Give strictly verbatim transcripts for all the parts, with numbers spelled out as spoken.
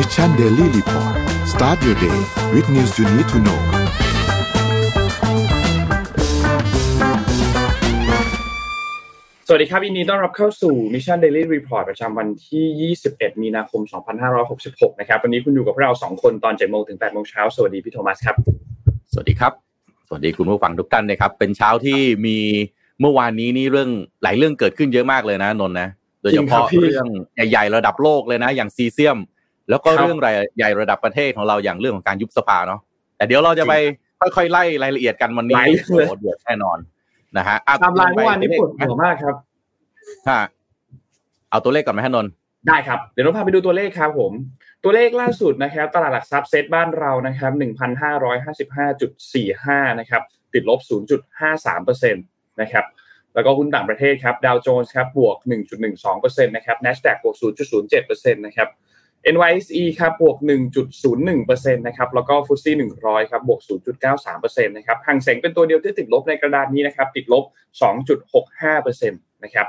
Mission Daily Report start your day with news you need to know สวัสดีครับยินดีต้อนรับเข้าสู่ Mission Daily Report ประจำวันที่ยี่สิบเอ็ดมีนาคมสองพันห้าร้อยหกสิบหกนะครับวันนี้คุณอยู่กับพวกเราสองคนตอน เจ็ดโมง ถึง แปดโมง เช้าสวัสดีพี่โทมัสครับสวัสดีครับสวัสดีคุณผู้ฟังทุกท่านนะครับเป็นเช้าที่มีเมื่อวานนี้นี่เรื่องหลายเรื่องเกิดขึ้นเยอะมากเลยนะนนท์นะโดยเฉพาะเรื่องใหญ่ๆระดับโลกเลยนะอย่างซีเซียมแล้วก็เรื่องรายใหญ่ระดับประเทศของเราอย่างเรื่องของการยุบสภาเนาะแต่เดี๋ยวเราจะไปค่อยๆไล่รายละเอียดกันวันนี้โหดเดือดแน่นอนนะฮะตามรายเมื่อวานนี้ปวดหัวมากครับค่ะเอาตัวเลขก่อนไหมฮะนนท์ได้ครับเดี๋ยวเราพาไปดูตัวเลขครับผมตัวเลขล่าสุดนะครับตลาดหลักทรัพย์เซตบ้านเรานะครับ หนึ่งพันห้าร้อยห้าสิบห้าจุดสี่ห้า นะครับติดลบ ศูนย์จุดห้าสามเปอร์เซ็นต์ นะครับแล้วก็หุ้นต่างประเทศครับดาวโจนส์ครับบวก หนึ่งจุดหนึ่งสองเปอร์เซ็นต์ นะครับ Nasdaq บวก ศูนย์จุดศูนย์เจ็ดเปอร์เซ็นต์ นะครับ เอ็น วาย เอส อี ครับบวก หนึ่งจุดศูนย์หนึ่งเปอร์เซ็นต์ นะครับแล้วก็ เอฟ เอ เอส อี หนึ่งร้อยครับบวก ศูนย์จุดเก้าสามเปอร์เซ็นต์ นะครับหางเส็งเป็นตัวเดียวที่ติดลบในกระดานนี้นะครับติดลบ สองจุดหกห้าเปอร์เซ็นต์ นะครับ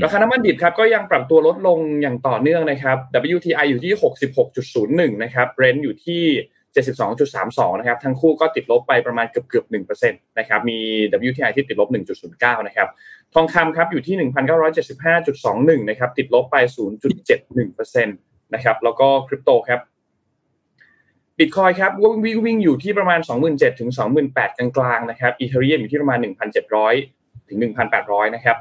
ราคาน้ำมันดิบครับก็ยังปรับตัวลดลงอย่างต่อเนื่องนะครับ ดับเบิลยู ที ไอ อยู่ที่ หกสิบหกจุดศูนย์หนึ่ง นะครับ Brent อยู่ที่ เจ็ดสิบสองจุดสามสอง นะครับทั้งคู่ก็ติดลบไปประมาณเกือบๆ หนึ่งเปอร์เซ็นต์ นะครับมี ดับเบิลยู ที ไอ ที่ติดลบ หนึ่งจุดศูนย์เก้า นะครับทองคำครับอยู่ที่ หนึ่งพันเก้าร้อยเจ็ดสิบห้าจุดสองหนึ่ง นะครับติดลบไป ศูนย์จุดเจ็ดหนึ่งเปอร์เซ็นต์ นะครับแล้วก็คริปโตครับBitcoin ครับวิ่งวิ่งอยู่ที่ประมาณ สองหมื่นเจ็ดพัน ถึง สองหมื่นแปดพัน กลางๆนะครับ Ethereum อยู่ที่ประมาณ หนึ่งพันเจ็ดร้อย ถึง หนึ่งพันแปดร้อย นะครับ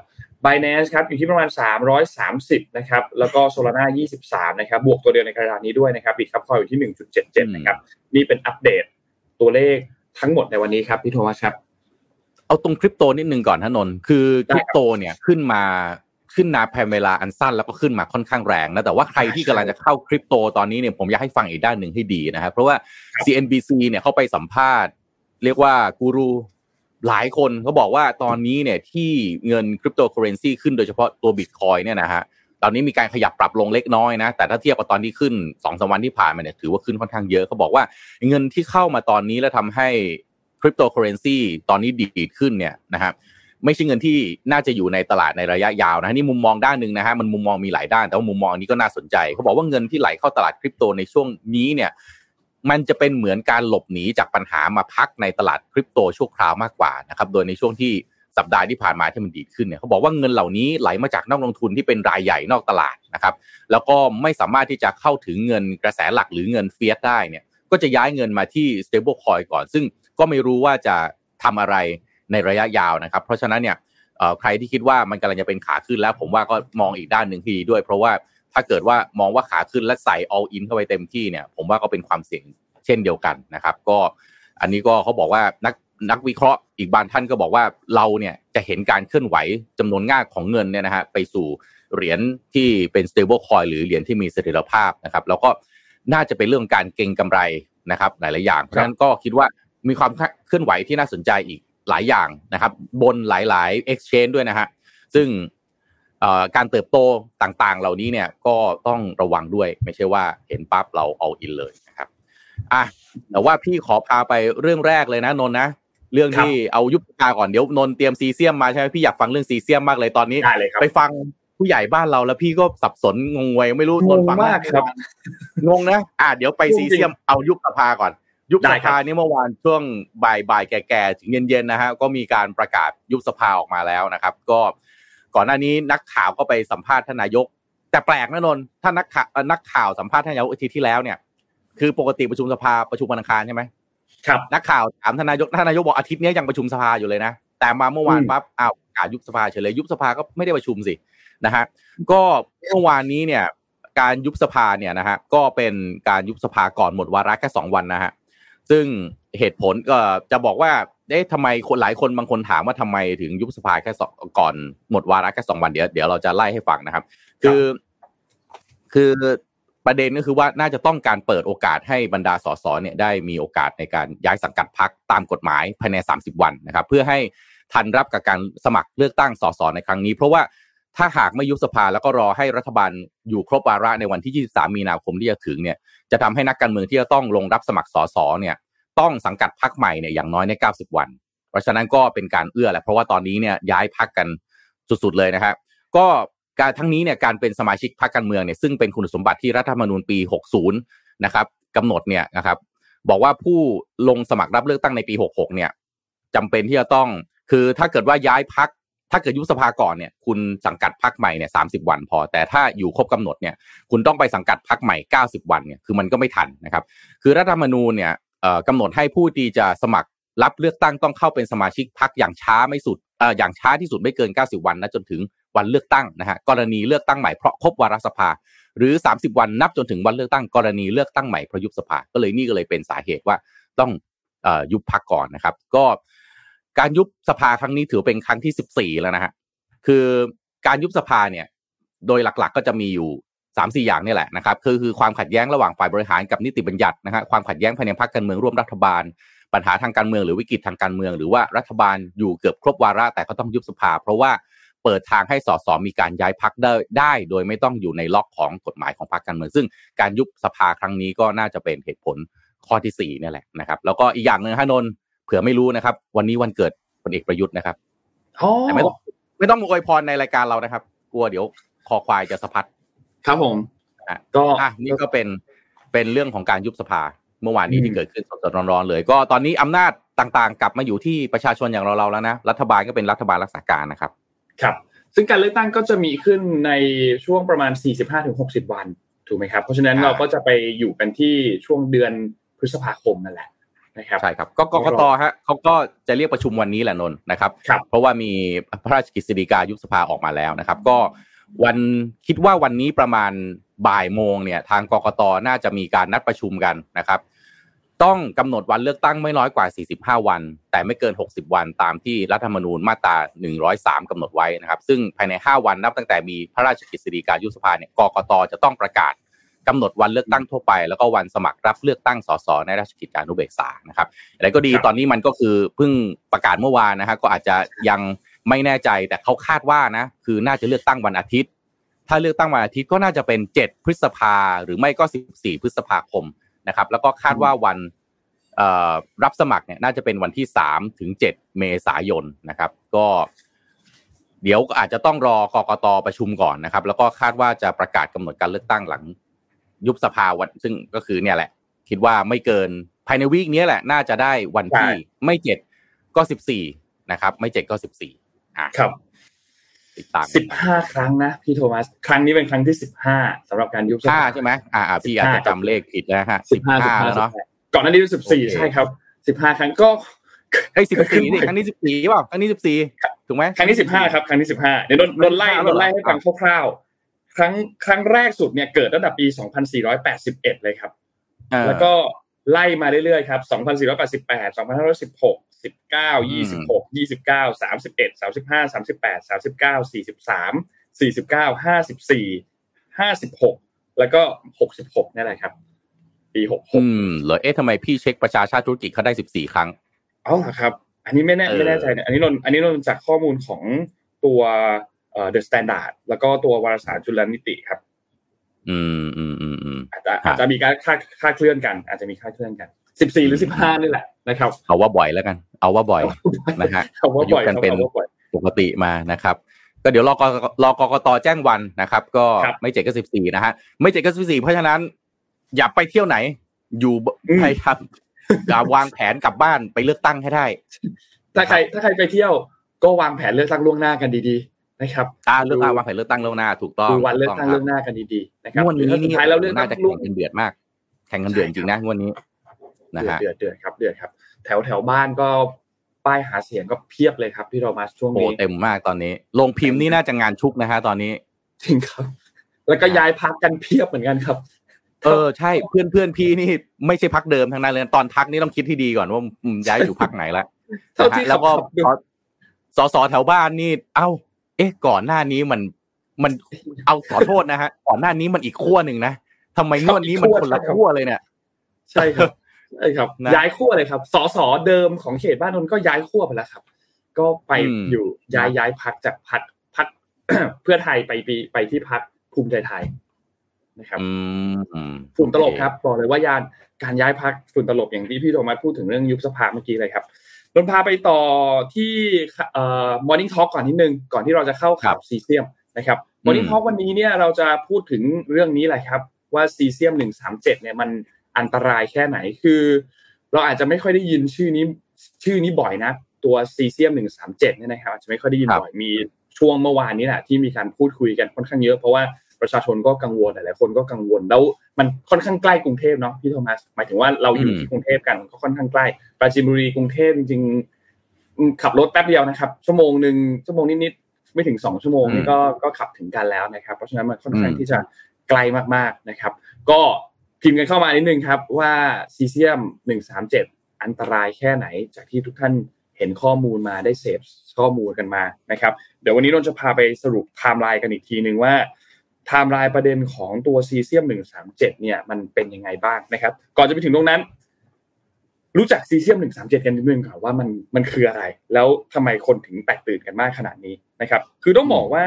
Binance ครับอยู่ที่ประมาณสามร้อยสามสิบนะครับแล้วก็ Solana ยี่สิบสามนะครับบวกตัวเดียวในกระดานนี้ด้วยนะครับ Bitcoin อยู่ที่ หนึ่งจุดเจ็ดเจ็ด นะครับนี่เป็นอัปเดตตัวเลขทั้งหมดในวันนี้ครับพี่โทมัสครับเอาตรงคริปโตนิดนึงก่อนฮะนนท์คือคริปโตเนี่ยขึ้นมาขึ้นมาภายในเวลาอันสั้นแล้วก็ขึ้นมาค่อนข้างแรงนะแต่ว่าใครที่กำลังจะเข้าคริปโตตอนนี้เนี่ยผมอยากให้ฟังอีกด้านนึงให้ดีนะครับเพราะว่า ซี เอ็น บี ซี เนี่ยเขาไปสัมภาษณ์เรียกว่ากูรูหลายคนเขาบอกว่าตอนนี้เนี่ยที่เงินคริปโตเคอเรนซีขึ้นโดยเฉพาะตัว Bitcoin เนี่ยนะฮะตอนนี้มีการขยับปรับลงเล็กน้อยนะแต่ถ้าเทียบกับตอนที่ขึ้น สองสาม วันที่ผ่านมาเนี่ยถือว่าขึ้นค่อนข้างเยอะเขาบอกว่าเงินที่เข้ามาตอนนี้แล้วทำให้คริปโตเคอเรนซีตอนนี้ดีดขึ้นเนี่ยนะครับไม่ใช่เงินที่น่าจะอยู่ในตลาดในระยะยาวนะนี่มุมมองด้านนึงนะฮะมันมุมมองมีหลายด้านแต่ว่ามุมมองนี้ก็น่าสนใจเขาบอกว่าเงินที่ไหลเข้าตลาดคริปโตในช่วงนี้เนี่ยมันจะเป็นเหมือนการหลบหนีจากปัญหามาพักในตลาดคริปโตชั่วคราวมากกว่านะครับโดยในช่วงที่สัปดาห์ที่ผ่านมาที่มันดีขึ้นเนี่ยเขาบอกว่าเงินเหล่านี้ไหลมาจากนักลงทุนที่เป็นรายใหญ่นอกตลาดนะครับแล้วก็ไม่สามารถที่จะเข้าถึงเงินกระแสหลักหรือเงินเฟียสได้เนี่ยก็จะย้ายเงินมาที่ stable coin ก่อนซึ่งก็ไม่รู้ว่าจะทำอะไรในระยะยาวนะครับเพราะฉะนั้นเนี่ยใครที่คิดว่ามันกำลังจะเป็นขาขึ้นแล้วผมว่าก็มองอีกด้านนึงที่ดีด้วยเพราะว่าถ้าเกิดว่ามองว่าขาขึ้นและใส่ all in เข้าไปเต็มที่เนี่ยผมว่าก็เป็นความเสี่ยงเช่นเดียวกันนะครับก็อันนี้ก็เขาบอกว่านักนักวิเคราะห์อีกบางท่านก็บอกว่าเราเนี่ยจะเห็นการเคลื่อนไหวจำนวนมากของเงินเนี่ยนะฮะไปสู่เหรียญที่เป็น stable coin หรือเหรียญที่มีเสถียรภาพนะครับแล้วก็น่าจะเป็นเรื่องการเก็งกำไรนะครับหลายๆอย่างเพราะฉะนั้นก็คิดว่ามีความเคลื่อนไหวที่น่าสนใจอีกหลายอย่างนะครับบนหลายๆ exchange ด้วยนะฮะซึ่งการเติบโตต่างๆเหล่านี้เนี่ยก็ต้องระวังด้วยไม่ใช่ว่าเห็นปั๊บเราเอาอินเลยนะครับอ่ะแต่ว่าพี่ขอพาไปเรื่องแรกเลยนะนนท์นะเรื่องที่เอายุบสภาก่อนเดี๋ยวนนท์เตรียมซีเซียมมาใช่ไหมพี่อยากฟังเรื่องซีเซียมมากเลยตอนนี้ไปฟังผู้ใหญ่บ้านเราแล้วพี่ก็สับสนงงงวยไม่รู้นนท์ฟังมากครับงงนะอ่ะเดี๋ยวไปซีเซียมเอายุบสภาก่อนยุบสภานี่เมื่อวานช่วงบ่ายๆแก่ๆถึงเย็นๆนะฮะก็มีการประกาศยุบสภาออกมาแล้วนะครับก็ก่อนหน้านี้นักข่าวก็ไปสัมภาษณ์ท่านนายกแต่แปลกนะนนท์ถ้านักข่าวนักข่าวสัมภาษณ์ท่านนายกอาทิตย์ที่แล้วเนี่ยคือปกติประชุมสภาประชุมวันอังคารใช่ไหมครับนักข่าวถามท่านนายกท่านนายกบอกอาทิตย์นี้ยังประชุมสภาอยู่เลยนะแต่มาเมื่อวานปั๊บอ้าวการยุบสภาเฉยเลยยุบสภาก็ไม่ได้ประชุมสินะฮะก็เมื่อวานนี้เนี่ยการยุบสภาเนี่ยนะฮะก็เป็นการยุบสภาก่อนหมดวาระแค่สองวันนะฮะซึ่งเหตุผลก็จะบอกว่าเอ๊ะทำไมคนหลายคนบางคนถามว่าทำไมถึงยุบสภาแค่ก่อนหมดวาระแค่สองวันเดี๋ยวเดี๋ยวเราจะไล่ให้ฟังนะครับคือคือประเด็นก็คือว่าน่าจะต้องการเปิดโอกาสให้บรรดาสสเนี่ยได้มีโอกาสในการย้ายสังกัดพรรคตามกฎหมายภายในสามสิบวันนะครับเพื่อให้ทันรับกับการสมัครเลือกตั้งสสในครั้งนี้เพราะว่าถ้าหากไม่ยุบสภาแล้วก็รอให้รัฐบาลอยู่ครบวาระในวันที่ยี่สิบสามมีนาคมที่จะถึงเนี่ยจะทำให้นักการเมืองที่จะต้องลงรับสมัครสสเนี่ยต้องสังกัดพรรคใหม่เนี่ยอย่างน้อยในเก้าสิบวันเพราะฉะนั้นก็เป็นการเอื้อแหละเพราะว่าตอนนี้เนี่ยย้ายพรรคกันสุดๆเลยนะครับก็ การทั้งนี้เนี่ยการเป็นสมาชิกพรรคการเมืองเนี่ยซึ่งเป็นคุณสมบัติที่รัฐธรรมนูญปีหกสิบนะครับกำหนดเนี่ยนะครับบอกว่าผู้ลงสมัครรับเลือกตั้งในปีหกสิบหกเนี่ยจำเป็นที่จะต้องคือถ้าเกิดว่าย้ายพรรคถ้าเกิดยุบสภาก่อนเนี่ยคุณสังกัดพรรคใหม่เนี่ยสามสิบวันพอแต่ถ้าอยู่ครบกำหนดเนี่ยคุณต้องไปสังกัดพรรคใหม่เก้าสิบวันเนี่ยคือมันก็ไม่ทันนะครับคือรัฐธรรมนูญเนี่ยเอ่อกำหนดให้ผู้ที่จะสมัครรับเลือกตั้งต้องเข้าเป็นสมาชิกพรรคอย่างช้าไม่สุดเอ่ออย่างช้าที่สุดไม่เกินเก้าสิบวันนะจนถึงวันเลือกตั้งนะฮะกรณีเลือกตั้งใหม่เพราะครบวาระสภาหรือสามสิบวันนับจนถึงวันเลือกตั้งกรณีเลือกตั้งใหม่เพราะยุบสภาก็เลยนี่ก็เลยเป็นสาเหตุว่าต้องเอ่อยุบพรรคก่อนนะครับก็การยุบสภาครั้งนี้ถือเป็นครั้งที่สิบสี่แล้วนะฮะคือการยุบสภาเนี่ยโดยหลักๆก็จะมีอยู่ สามสี่ อย่างนี่แหละนะครับคือคือความขัดแย้งระหว่างฝ่ายบริหารกับนิติบัญญัตินะฮะความขัดแย้งภายในพรรคการเมืองร่วมรัฐบาลปัญหาทางการเมืองหรือวิกฤตทางการเมืองหรือว่ารัฐบาลอยู่เกือบครบวาระแต่ก็ต้องยุบสภาเพราะว่าเปิดทางให้สสมีการย้ายพรรคได้ได้โดยไม่ต้องอยู่ในล็อกของกฎหมายของพรรคการเมืองซึ่งการยุบสภาครั้งนี้ก็น่าจะเป็นเหตุผลข้อที่สี่นี่แหละนะครับแล้วก็อีกอย่างนึงฮะนนท์เผื่อไม่รู้นะครับวันนี้วันเกิดพลเอกประยุทธ์นะครับแต่ไม่ต้องไม่ต้องอวยพรในรายการเรานะครับกลัวเดี๋ยวคอควายจะสะพัดครับผมก็นี่ก็เป็นเป็นเรื่องของการยุบสภาเมื่อวานนี้ที่เกิดขึ้นสดๆร้อนๆเลยก็ตอนนี้อำนาจต่างๆกลับมาอยู่ที่ประชาชนอย่างเราๆแล้วนะรัฐบาลก็เป็นรัฐบาลรักษาการนะครับครับซึ่งการเลือกตั้งก็จะมีขึ้นในช่วงประมาณ สี่สิบห้าถึงหกสิบ วันถูกไหมครับเพราะฉะนั้นเราก็จะไปอยู่กันที่ช่วงเดือนพฤษภาคมนั่นแหละใช่ครับก็กกตฮะเขาก็จะเรียกประชุมวันนี้แหละนนท์นะครับเพราะว่ามีพระราชกฤษฎีกายุบสภาออกมาแล้วนะครับก็วันคิดว่าวันนี้ประมาณบ่ายโมงเนี่ยทางกกตน่าจะมีการนัดประชุมกันนะครับต้องกำหนดวันเลือกตั้งไม่น้อยกว่าสี่สิบห้าวันแต่ไม่เกินหกสิบวันตามที่รัฐธรรมนูญมาตราหนึ่งร้อยสามกำหนดไว้นะครับซึ่งภายในห้าวันนับตั้งแต่มีพระราชกฤษฎีกายุบสภาเนี่ยกกตจะต้องประกาศกำหนดวันเลือกตั้งทั่วไปแล้วก็วันสมัครรับเลือกตั้งสสในราชกิจจานุเบกษานะครับอะไรก็ดีตอนนี้มันก็คือเพิ่งประกาศเมื่อวานนะฮะก็อาจจะยังไม่แน่ใจแต่เขาคาดว่านะคือน่าจะเลือกตั้งวันอาทิตย์ถ้าเลือกตั้งวันอาทิตย์ก็น่าจะเป็นเจ็ดพฤษภาหรือไม่ก็สิบสี่พฤษภาคมนะครับแล้วก็คาดว่าวันเอ่อรับสมัครเนี่ยน่าจะเป็นวันที่สามถึงเจ็ดเมษายนนะครับก็เดี๋ยวอาจจะต้องรอกกต.ประชุมก่อนนะครับแล้วก็คาดว่าจะประกาศกำหนดการเลือกตั้งหลังยุบสภาวันซึ่งก็คือเนี่ยแหละคิดว่าไม่เกินภายในวีคนี้แหละน่าจะได้วันที่ไม่เจ็ดก็สิบสี่นะครับไม่เจ็ดก็สิบสี่อ่ะครับติดตามสิบห้าครั้งนะพี่โทมัสครั้งนี้เป็นครั้งที่สิบห้าสำหรับการยุบสภาใช่มั้ยอ่าๆพี่อาจจะจำเลขผิดนะฮะสิบห้าแล้วเนาะก่อนหน้านี้สิบสี่ใช่ครับสิบห้าครั้งก็เอ้ยสิบสี่นี่ครั้งที่สิบสี่เปล่าครั้งที่สิบสี่ถูกมั้ยครั้งที่สิบห้าครับครั้งที่สิบห้าเดี๋ยวโดนไล่โดนไล่ให้ฟังคร่าวๆครั้งครั้งแรกสุดเนี่ยเกิดตั้งแต่ปีสองพันสี่ร้อยแปดสิบเอ็ดเลยครับแล้วก็ไล่มาเรื่อยๆครับสองพันสี่ร้อยแปดสิบแปด สองพันห้าร้อยสิบหก สิบเก้า ยี่สิบหก ยี่สิบเก้า สามสิบเอ็ด สามสิบห้า สามสิบแปด สามสิบเก้า สี่สิบสาม สี่สิบเก้า ห้าสิบสี่ ห้าสิบหกแล้วก็หกสิบหกนี่แหละครับปีหกสิบหกอืมเหรอเอ๊ะทำไมพี่เช็คประชาชาติธุรกิจเขาได้สิบสี่ครั้งอ๋อครับอันนี้ไม่แน่ไม่แน่ใจเนี่ยอันนี้นนอันนี้นนจากข้อมูลของตัวเอ่อ The Standard แล้วก็ตัววารสารจุลนิติครับอืมๆๆอาจจะอาจจะมีการคาดคาดเคลื่อนกันอาจจะมีคาดเคลื่อนกันสิบสี่หรือสิบห้านี่แหละนะครับเอาว่าบ่อยแล้วกันเอาว่าบ่อยนะฮะเอาว่าบ่อยกันเป็นปกติมานะครับก็เดี๋ยวรอกรอกกตแจ้งวันนะครับก็ไม่เจ็ดก็สิบสี่นะฮะไม่เจ็ดก็สิบสี่เพราะฉะนั้นอย่าไปเที่ยวไหนอยู่ใครครับอย่าวางแผนกลับบ้านไปเลือกตั้งให้ได้ถ้าใครถ้าใครไปเที่ยวก็วางแผนเลือกตั้งล่วงหน้ากันดีๆนะครับอ่าเลือกตั้งวางแผนเลือกตั้งล่วงหน้าถูกต้องวันเลือกตั้งล่วงหน้ากันดีๆนะครับวันนี้สุดท้ายแล้วเลือกตั้งล่วงกันเดือดมากแข่งกันเดือดจริงนะวันนี้นะฮะเดือดเดือดครับเดือดครับแถวแถวบ้านก็ป้ายหาเสียงก็เพียบเลยครับพี่โทมัสช่วงนี้โอ้เต็มมากตอนนี้ลงพิมพ์นี่น่าจะงานชุกนะฮะตอนนี้จริงครับแล้วก็ย้ายพรรคกันเพียบเหมือนกันครับเออใช่เพื่อนเพื่อนพี่นี่ไม่ใช่พรรคเดิมทั้งนั้นเลยตอนพรรคนี่ต้องคิดที่ดีก่อนว่าย้ายอยู่พรรคไหนละแล้วก็สสแถวบ้านนี่เอ้าเอ๊ะก่อนหน้านี้มันมันเอาขอโทษนะฮะก่อนหน้านี้มันอีกขั้วนึงนะทำไมงวดนี้มันคนละขั้วเลยเนี่ยใช่ครับใช่ครับย้ายขั้วเลยครับสสเดิมของเขตบ้านนนท์ก็ย้ายขั้วไปแล้วครับก็ไปอยู่ย้ายย้ายพรรคจากพรรคพรรคเพื่อไทยไปไปที่พรรคภูมิใจไทยนะครับฝุ่นตลบครับบอกเลยว่าการย้ายพรรคฝุ่นตลบอย่างที่พี่โทมัสพูดถึงเรื่องยุบสภาเมื่อกี้เลยครับนนพาไปต่อที่เอ่อ Morning Talk ก่อนนิดนึงก่อนที่เราจะเข้าข่าวซีเซียมนะครับ วันนี้เพราะวันนี้เนี่ยเราจะพูดถึงเรื่องนี้แหละครับว่าซีเซียมหนึ่งสามเจ็ดเนี่ยมันอันตรายแค่ไหนคือเราอาจจะไม่ค่อยได้ยินชื่อนี้ชื่อนี้บ่อยนะตัวซีเซียมหนึ่งสามเจ็ดเนี่ยนะครับอาจจะไม่ค่อยได้ยินบ่อยมีช่วงเมื่อวานนี้แหละที่มีการพูดคุยกันค่อนข้างเยอะเพราะว่าประชาชนก็กังวลหลายๆคนก็กังวลแล้วมันค่อนข้างใกล้กรุงเทพเนาะพี่โทมัสหมายถึงว่าเราอยู่ที่กรุงเทพกันก็ค่อนข้างใกล้ปราจีนบุรีกรุงเทพจริงๆขับรถแป๊บเดียวนะครับชั่วโมงนึงชั่วโมงนิดๆไม่ถึงสองชั่วโมงนี่ก็ก็ขับถึงกันแล้วนะครับเพราะฉะนั้นมันค่อนข้างที่จะไกลมากๆนะครับก็พิมพ์กันเข้ามานิดนึงครับว่าซีเซียมหนึ่งสามเจ็ดอันตรายแค่ไหนจากที่ทุกท่านเห็นข้อมูลมาได้เสพข้อมูลกันมานะครับเดี๋ยววันนี้เราจะพาไปสรุปไทม์ไลน์กันอีกทีนึงว่าไทม์ไลน์ประเด็นของตัวซีเซียมหนึ่งสามเจ็ดเนี่ยมันเป็นยังไงบ้างนะครับก่อนจะไปถึงตรงนั้นรู้จักซีเซียมหนึ่งสามเจ็ดกันนิดนึงก่อนว่ามันมันคืออะไรแล้วทำไมคนถึงแตกตื่นกันมากขนาดนี้นะครับคือต้องบอกว่า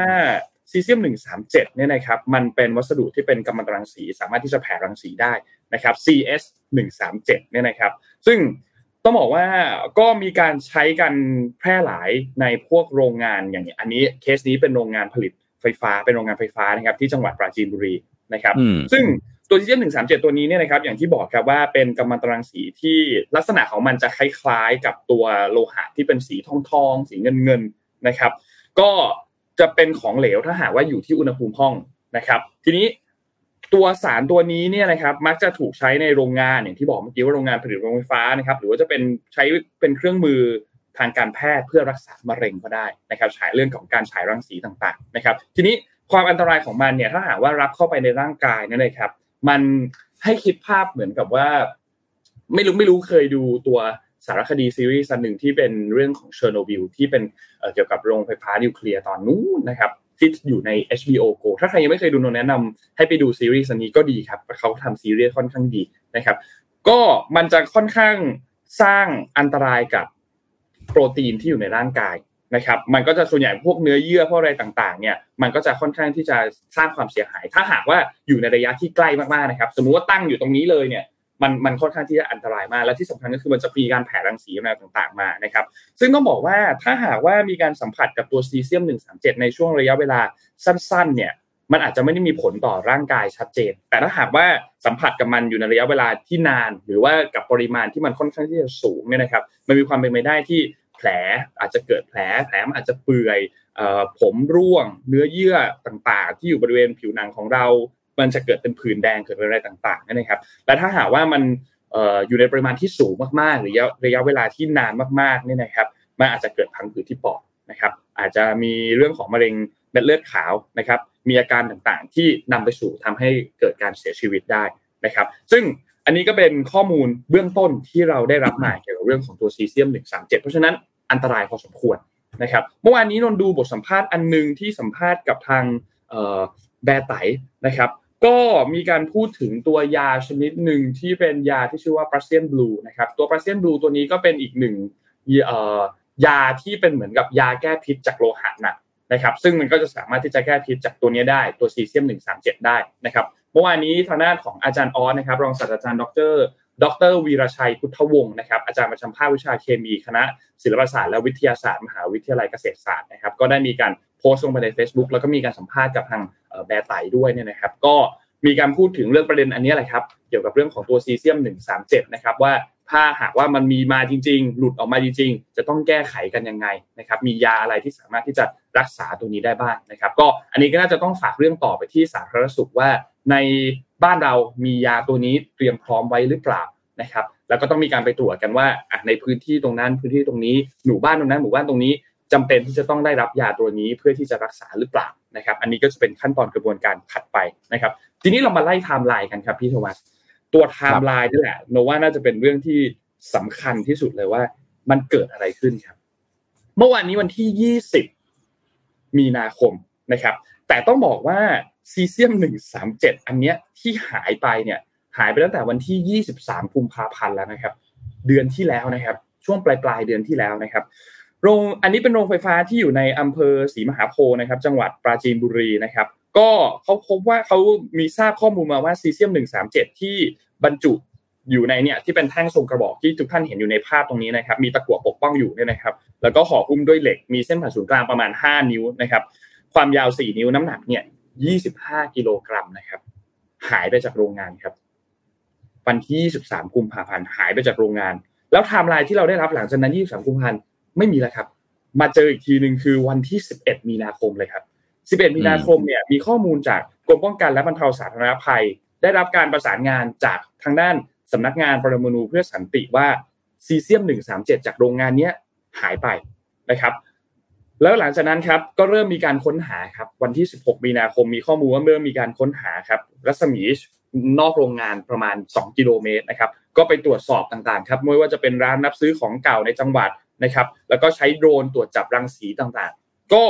ซีเซียมหนึ่งสามเจ็ดเนี่ยนะครับมันเป็นวัสดุที่เป็นกัมมันตรังสีสามารถที่จะแผ่รังสีได้นะครับ ซี เอส หนึ่งสามเจ็ดเนี่ยนะครับซึ่งต้องบอกว่าก็มีการใช้กันแพร่หลายในพวกโรงงานอย่างนี้อันนี้เคสนี้เป็นโรงงานผลิตไฟฟ้าเป็นโรงงานไฟฟ้านะครับที่จังหวัดปราจีนบุรีนะครับซึ่งตัวซีเซียมหนึ่งสามเจ็ดตัวนี้เนี่ยนะครับอย่างที่บอกครับว่าเป็นกัมมันตรังสีที่ลักษณะของมันจะคล้ายๆกับตัวโลหะที่เป็นสีทองทองสีเงินเงินนะครับก็จะเป็นของเหลวถ้าหากว่าอยู่ที่อุณหภูมิห้องนะครับทีนี้ตัวสารตัวนี้เนี่ยนะครับมักจะถูกใช้ในโรงงานอย่างที่บอกเมื่อกี้ว่าโรงงานผลิตโรงไฟฟ้านะครับหรือว่าจะเป็นใช้เป็นเครื่องมือทางการแพทย์เพื่อรักษามะเร็งก็ได้นะครับฉายเรื่องของการฉายรังสีต่างๆนะครับทีนี้ความอันตรายของมันเนี่ยถ้าหากว่ารับเข้าไปในร่างกายนั่นเลยครับมันให้คิดภาพเหมือนกับว่าไม่รู้ไม่รู้เคยดูตัวสารคดีซีรีส์อันหนึ่งที่เป็นเรื่องของเชอร์โนบิลที่เป็นเกี่ยวกับโรงไฟฟ้านิวเคลียร์ตอนนู้นนะครับที่อยู่ใน เอช บี โอ Go ถ้าใครยังไม่เคยดูแนะนำให้ไปดูซีรีส์อันนี้ก็ดีครับเขาทำซีรีส์ค่อนข้างดีนะครับก็มันจะค่อนข้างสร้างอันตรายกับโปรตีนที่อยู่ในร่างกายนะครับมันก็จะส่วนใหญ่พวกเนื้อเยื่อพวกอะไรต่างๆเนี่ยมันก็จะค่อนข้างที่จะสร้างความเสียหายถ้าหากว่าอยู่ในระยะที่ใกล้มากๆนะครับสมมุติว่าตั้งอยู่ตรงนี้เลยเนี่ยมันมันค่อนข้างที่จะอันตรายมากและที่สำคัญก็คือมันจะมีการแผ่รังสีอะไรต่างๆมานะครับซึ่งต้องบอกว่าถ้าหากว่ามีการสัมผัสกับตัวซีเซียมหนึ่งสามเจ็ดในช่วงระยะเวลาสั้นๆเนี่ยมันอาจจะไม่ได้มีผลต่อร่างกายชัดเจนแต่ถ้าหากว่าสัมผัสกับมันอยู่ในระยะเวลาที่นานหรือว่ากับปริมาณที่มันค่อนข้างที่จะสูงเนี่ยนะครับมันมีความเป็นไปได้ที่แผลอาจจะเกิดแผลแผลมันอาจจะเปื่อยเอ่อผมร่วงเนื้อเยื่อต่างๆที่อยู่บริเวณผิวหนังของเรามันจะเกิดเป็นผื่นแดงเกิดเป็นอะไรต่างๆนั่นเองครับและถ้าหากว่ามันเอ่ออยู่ในปริมาณที่สูงมากๆหรือระยะเวลาที่นานมากๆเนี่ยนะครับมันอาจจะเกิดพังผืดที่ปอดนะครับอาจจะมีเรื่องของมะเร็งเม็ดเลือดขาวนะครับมีอาการต่างๆที่นำไปสู่ทำให้เกิดการเสียชีวิตได้นะครับซึ่งอันนี้ก็เป็นข้อมูลเบื้องต้นที่เราได้รับมาเกี่ยวกับเรื่องของตัวซีเซียมหนึ่งสามเจ็ดเพราะฉะนั้นอันตรายพอสมควรนะครับเมื่อวานนี้นนดูบทสัมภาษณ์อันนึงที่สัมภาษณ์กับทางเอ่อแบร์ไตนะครับก็มีการพูดถึงตัวยาชนิดหนึ่งที่เป็นยาที่ชื่อว่า Prussian Blue นะครับตัว Prussian Blue ตัวนี้ก็เป็นอีกหนึ่งเอ่อยาที่เป็นเหมือนกับยาแก้พิษจากโลหะหนักนะครับซึ่งมันก็จะสามารถที่จะแก้พิษจากตัวนี้ได้ตัวซีเซียมหนึ่งสามเจ็ดได้นะครับเมื่อวานนี้ทางด้านของอาจารย์ออสนะครับรองศาสตราจารย์ดร.ดร.วีรชัยพุทธวงศ์นะครับอาจารย์ประจำภาควิชาเคมีคณะศิลปศาสตร์และวิทยาศาสตร์มหาวิทยาลัยเกษตรศาสตร์นะครับก็ได้มีการโพสต์ลงไปใน Facebook แล้วก็มีการสัมภาษณ์กับทางเอ่อแบร์ไตด้วยเนี่ยนะครับก็มีการพูดถึงเรื่องประเด็นอันนี้แหละครับเกี่ยวกับเรื่องของตัวซีเซียมหนึ่งสามเจ็ดนะครับว่าถ้าหากว่ามันมีมาจริงๆหลุดออกมาจริงๆจะต้องแก้ไขกันยังไงนะครับมียาอะไรที่สามารถที่จะรักษาตัวนี้ได้บ้างนะครับก็อันนี้ก็น่าจะต้องฝากเรื่องต่อไปที่สาธารณสุขว่าในบ้านเรามียาตัวนี้เตรียมพร้อมไว้หรือเปล่านะครับแล้วก็ต้องมีการไปตรวจกันว่าในพื้นที่ตรงนั้นพื้นที่ตรงนี้หมู่บ้านตรงนั้นหมู่บ้านตรงนี้จำเป็นที่จะต้องได้รับยาตัวนี้เพื่อที่จะรักษาหรือเปล่านะครับอันนี้ก็จะเป็นขั้นตอนกระบวนการถัดไปนะครับทีนี้เรามาไล่ไทม์ไลน์กันครับพี่โทมัสตัวไทม์ไลน์นี่แหละโนว่าน่าจะเป็นเรื่องที่สำคัญที่สุดเลยว่ามันเกิดอะไรขึ้นครับเมื่อวานนี้วันที่ยี่สิบมีนาคมนะครับแต่ต้องบอกว่าซีเซียมหนึ่งสามเจ็ดอันเนี้ยที่หายไปเนี่ยหายไปตั้งแต่วันที่ยี่สิบสามกุมภาพันธ์แล้วนะครับเดือนที่แล้วนะครับช่วงปลายๆเดือนที่แล้วนะครับโรงอันนี้เป็นโรงไฟฟ้าที่อยู่ในอำเภอศรีมหาโพธิ์นะครับจังหวัดปราจีนบุรีนะครับก็เขาพบว่าเขามีทราบข้อมูลมาว่าซีเซียมหนึ่งสามเจ็ดที่บรรจุอยู่ในเนี่ยที่เป็นแท่งทรงกระบอกที่ทุกท่านเห็นอยู่ในภาพตรงนี้นะครับมีตะกั่วปกป้องอยู่เนี่ยนะครับแล้วก็ห่อหุ้มด้วยเหล็กมีเส้นผ่าศูนย์กลางประมาณห้านิ้วนะครับ ความยาวสี่นิ้วน้ำหนักเนี่ยยี่สิบห้ากิโลกรัมนะครับหายไปจากโรงงานครับวันที่ยี่สิบสามกุมภาพันธ์หายไปจากโรงงานแล้วไทม์ไลน์ที่เราได้รับหลังจากนั้นยี่สิบสามกุมภาพันธ์ไม่มีแล้วครับมาเจออีกทีนึงคือวันที่สิบเอ็ดมีนาคมเลยครับสิบเอ็ดมีนาคมเนี่ยมีข้อมูลจากกรมป้องกันและบรรเทาสาธารณภัยได้รับการประสานงานจากทางด้านสำนักงานปรมาณูเพื่อสันติว่าซีเซียมหนึ่งสามเจ็ดจากโรงงานเนี้ยหายไปนะครับแล้วหลังจากนั้นครับก็เริ่มมีการค้นหาครับวันที่สิบหกมีนาคมมีข้อมูลว่าเริ่มมีการค้นหาครับรัศมีนอกโรงงานประมาณสองกิโลเมตรนะครับก็ไปตรวจสอบต่างๆครับไม่ว่าจะเป็นร้านรับซื้อของเก่าในจังหวัดนะครับแล้วก็ใช้โดรนตรวจจับรังสีต่างๆก็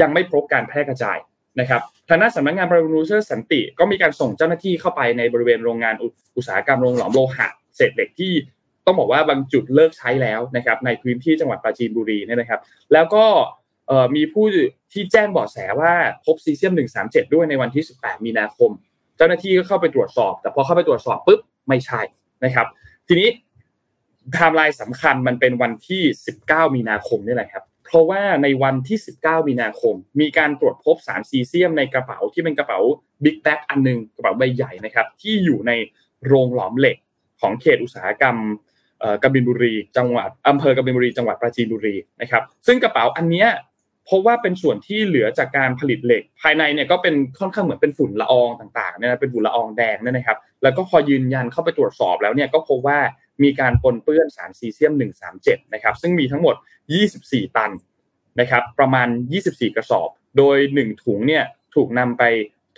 ยังไม่พบการแพร่กระจายนะครับทางด้านสำนักงานปรมาณูเพื่อสันติก็มีการส่งเจ้าหน้าที่เข้าไปในบริเวณโรงงานอุตสาหกรรมโรงหลอมโลหะเศษเหล็กที่ต้องบอกว่าบางจุดเลิกใช้แล้วนะครับในพื้นที่จังหวัดปราจีนบุรีเนี่ยนะครับแล้วก็มีผู้ที่แจ้งเบาะแสว่าพบซีเซียมหนึ่งสามเจ็ดด้วยในวันที่สิบแปดมีนาคมเจ้าหน้าที่ก็เข้าไปตรวจสอบแต่พอเข้าไปตรวจสอบปุ๊บไม่ใช่นะครับทีนี้ไทม์ไลน์สำคัญมันเป็นวันที่สิบเก้ามีนาคมนี่แหละครับเพราะว่าในวันที่สิบเก้ามีนาคมมีการตรวจพบสารซีเซียมในกระเป๋าที่เป็นกระเป๋าบิ๊กแบ็กอันนึงกระเป๋าใบใหญ่นะครับที่อยู่ในโรงหลอมเหล็กของเขตอุตสาหกรรมเอ่อกบินบุรีจังหวัดอำเภอกบินบุรีจังหวัดปราจีนบุรีนะครับซึ่งกระเป๋าอันเนี้ยเพราะว่าเป็นส่วนที่เหลือจากการผลิตเหล็กภายในเนี่ยก็เป็นค่อนข้างเหมือนเป็นฝุ่นละอองต่างๆเนี่ยนะเป็นฝุ่นละอองแดงเนี่ยนะครับแล้วก็พอยืนยันเข้าไปตรวจสอบแล้วเนี่ยก็พบว่ามีการปนเปื้อนสารซีเซียมหนึ่งสามเจ็ดนะครับซึ่งมีทั้งหมดยี่สิบสี่ตันนะครับประมาณยี่สิบสี่กระสอบโดยหนึ่งถุงเนี่ยถูกนำไป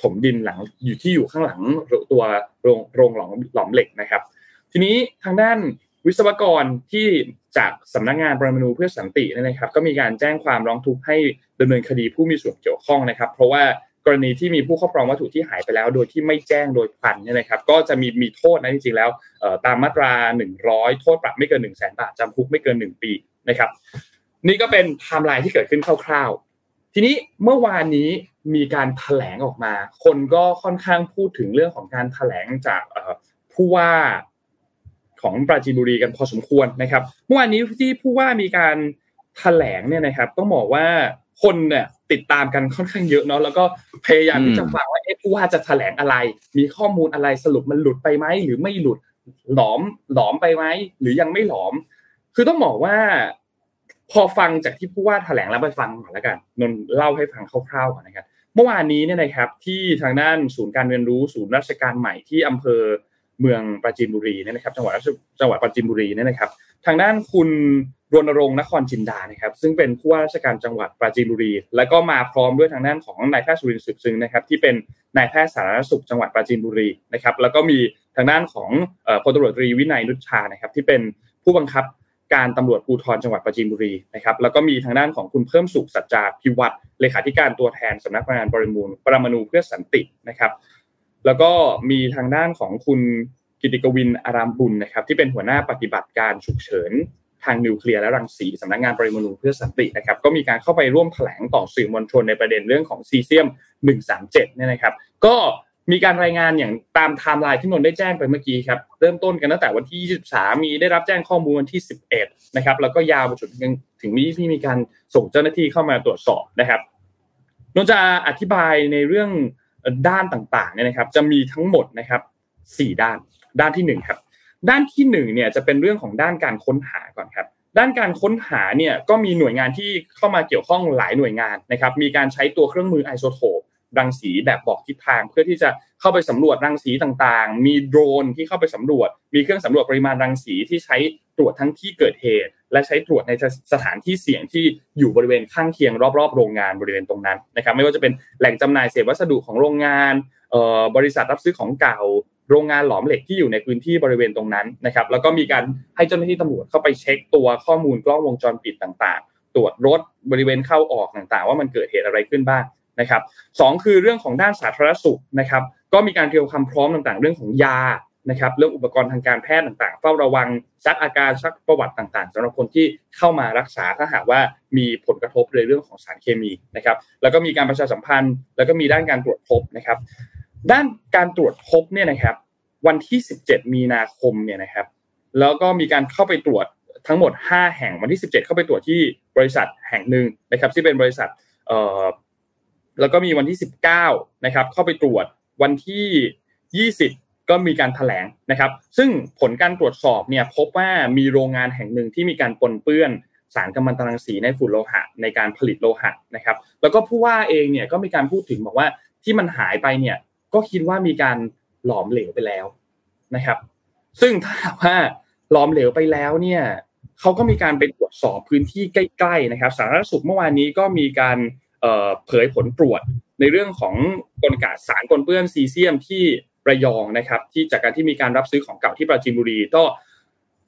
ถมดินหลังอยู่ที่อยู่ข้างหลังตัวโรงโรงหลอมหลอมเหล็กนะครับทีนี้ทางด้านวิศวกรที่จากสำนักงานปรมาณูเพื่อสันตินะครับก็มีการแจ้งความร้องทุกข์ให้ดำเนินคดีผู้มีส่วนเกี่ยวข้องนะครับเพราะว่ากรณีที่มีผู้ครอบครองวัตถุที่หายไปแล้วโดยที่ไม่แจ้งโดยพลันเนี่ยนะครับก็จะมีมีโทษนะจริงๆแล้วเอ่อตามมาตราหนึ่งร้อยโทษปรับไม่เกิน หนึ่งแสน บาทจำคุกไม่เกินหนึ่งปีนะครับนี่ก็เป็นไทม์ไลน์ที่เกิดขึ้นคร่าวๆทีนี้เมื่อวานนี้มีการแถลงออกมาคนก็ค่อนข้างพูดถึงเรื่องของการแถลงจากเอ่อผู้ว่าของปราจีนบุรีกันพอสมควรนะครับเมื่อวานนี้ที่ผู้ว่ามีการแถลงเนี่ยนะครับต้องบอกว่าคนเนี่ยติดตามกันค่อนข้างเยอะเนาะแล้วก็พยายามที่จะฟังว่าเอ๊ะผู้ว่าจะแถลงอะไรมีข้อมูลอะไรสรุปมันหลุดไปไหมหรือไม่หลุดหลอมหลอมไปไหมหรือยังไม่หลอมคือต้องบอกว่าพอฟังจากที่ผู้ว่าแถลงแล้วไปฟังก่อนแล้วกันนนเล่าให้ฟังคร่าวๆก่อนนะครับเมื่อวานนี้เนี่ยนะครับที่ทางด้านศูนย์การเรียนรู้ศูนย์ราชการใหม่ที่อำเภอเมืองปราจีนบุรีเนี่ยนะครับจังหวัดจังหวัดปราจีนบุรีเนี่ยนะครับทางด้านคุณรณรงค์นครจินดานะครับซึ่งเป็นผู้ว่าราชการจังหวัดปราจีนบุรีแล้วก็มาพร้อมด้วยทางด้านของนายแพทย์สุรินทร์สืบซึ้งนะครับที่เป็นนายแพทย์สาธารณสุขจังหวัดปราจีนบุรีนะครับแล้วก็มีทางด้านของเอ่อพลตำรวจตรีวินัยนุชชานะครับที่เป็นผู้บังคับการตำรวจภูธรจังหวัดปราจีนบุรีนะครับแล้วก็มีทางด้านของคุณเพิ่มสุขสัจจาภิวัฒน์เลขาธิการตัวแทนสำนักงานปรมาณูปรมาณูเพื่อสันตินะครับแล้วก็มีทางด้านของคุณกิติกวินอารามบุญนะครับที่เป็นหัวหน้าปฏิบัติการฉุกเฉินทางนิวเคลียร์และรังสีสำนักงานปรมาณูเพื่อสันตินะครับก็มีการเข้าไปร่วมแถลงต่อสื่อมวลชนในประเด็นเรื่องของซีเซียมหนึ่งสามเจ็ดเนี่ยนะครับก็มีการรายงานอย่างตามไทม์ไลน์ที่นนท์ได้แจ้งไปเมื่อกี้ครับเริ่มต้นกันตั้งแต่วันที่ยี่สิบสามมีได้รับแจ้งข้อมูลวันที่สิบเอ็ดนะครับแล้วก็ยาวไปจนถึงมีที่มีการส่งเจ้าหน้าที่เข้ามาตรวจสอบนะครับนนท์จะอธิบายในเรื่องด้านต่างๆเนี่ยนะครับจะมีทั้งหมดนะครับสี่ด้านด้านที่หนึ่งครับด้านที่หนึ่งเนี่ยจะเป็นเรื่องของด้านการค้นหาก่อนครับด้านการค้นหาเนี่ยก็มีหน่วยงานที่เข้ามาเกี่ยวข้องหลายหน่วยงานนะครับมีการใช้ตัวเครื่องมือไอโซโทปรังสีแบบบอกทิศทางเพื่อที่จะเข้าไปสำรวจรังสีต่างๆมีโดรนที่เข้าไปสำรวจมีเครื่องสำรวจปริมาณรังสีที่ใช้ตรวจทั้งที่เกิดเหตุและใช้ตรวจในสถานที่เสี่ยงที่อยู่บริเวณข้างเคียงรอบๆโรงงานบริเวณตรงนั้นนะครับไม่ว่าจะเป็นแหล่งจำหน่ายเศษวัสดุของโรงงานเอ่อบริษัทรับซื้อของเก่าโรงงานหลอมเหล็กที่อยู่ในพื้นที่บริเวณตรงนั้นนะครับแล้วก็มีการให้เจ้าหน้าที่ตำรวจเข้าไปเช็คตัวข้อมูลกล้องวงจรปิดต่างๆตรวจรถบริเวณเข้าออกต่างๆว่ามันเกิดเหตุอะไรขึ้นบ้างนะครับสองคือเรื่องของด้านสาธารณสุขนะครับก็มีการเตรียมความพร้อมต่างๆเรื่องของยานะครับเรื่องอุปกรณ์ทางการแพทย์ต่างๆเฝ้าระวังซักอาการซักประวัติต่างๆสำหรับคนที่เข้ามารักษาถ้าหากว่ามีผลกระทบในเรื่องของสารเคมีนะครับแล้วก็มีการประชาสัมพันธ์แล้วก็มีด้านการตรวจพบนะครับด้านการตรวจพบเนี่ยนะครับวันที่สิบเจ็ดมีนาคมเนี่ยนะครับแล้วก็มีการเข้าไปตรวจทั้งหมดห้าแห่งวันที่สิบเจ็ดเข้าไปตรวจที่บริษัทแห่งหนึ่งนะครับที่เป็นบริษัทเอ่อ แล้วก็มีวันที่สิบเก้านะครับเข้าไปตรวจวันที่ยี่สิบก็มีการแถลงนะครับซึ่งผลการตรวจสอบเนี่ยพบว่ามีโรงงานแห่งหนึ่งที่มีการปนเปื้อนสารกัมมันตรังสีในฝุ่นโลหะในการผลิตโลหะนะครับแล้วก็ผู้ว่าเองเนี่ยก็มีการพูดถึงบอกว่าที่มันหายไปเนี่ยก็คิดว่ามีการหลอมเหลวไปแล้วนะครับซึ่งถ้าว่าหลอมเหลวไปแล้วเนี่ยเขาก็มีการไปตรวจสอบพื้นที่ใกล้ๆนะครับสาธารณสุขเมื่อวานนี้ก็มีการเอ่อเผยผลตรวจในเรื่องของกลไกสารปนเปื้อนซีเซียมที่ระยองนะครับที่จากการที่มีการรับซื้อของเก่าที่ปราจีนบุรีก็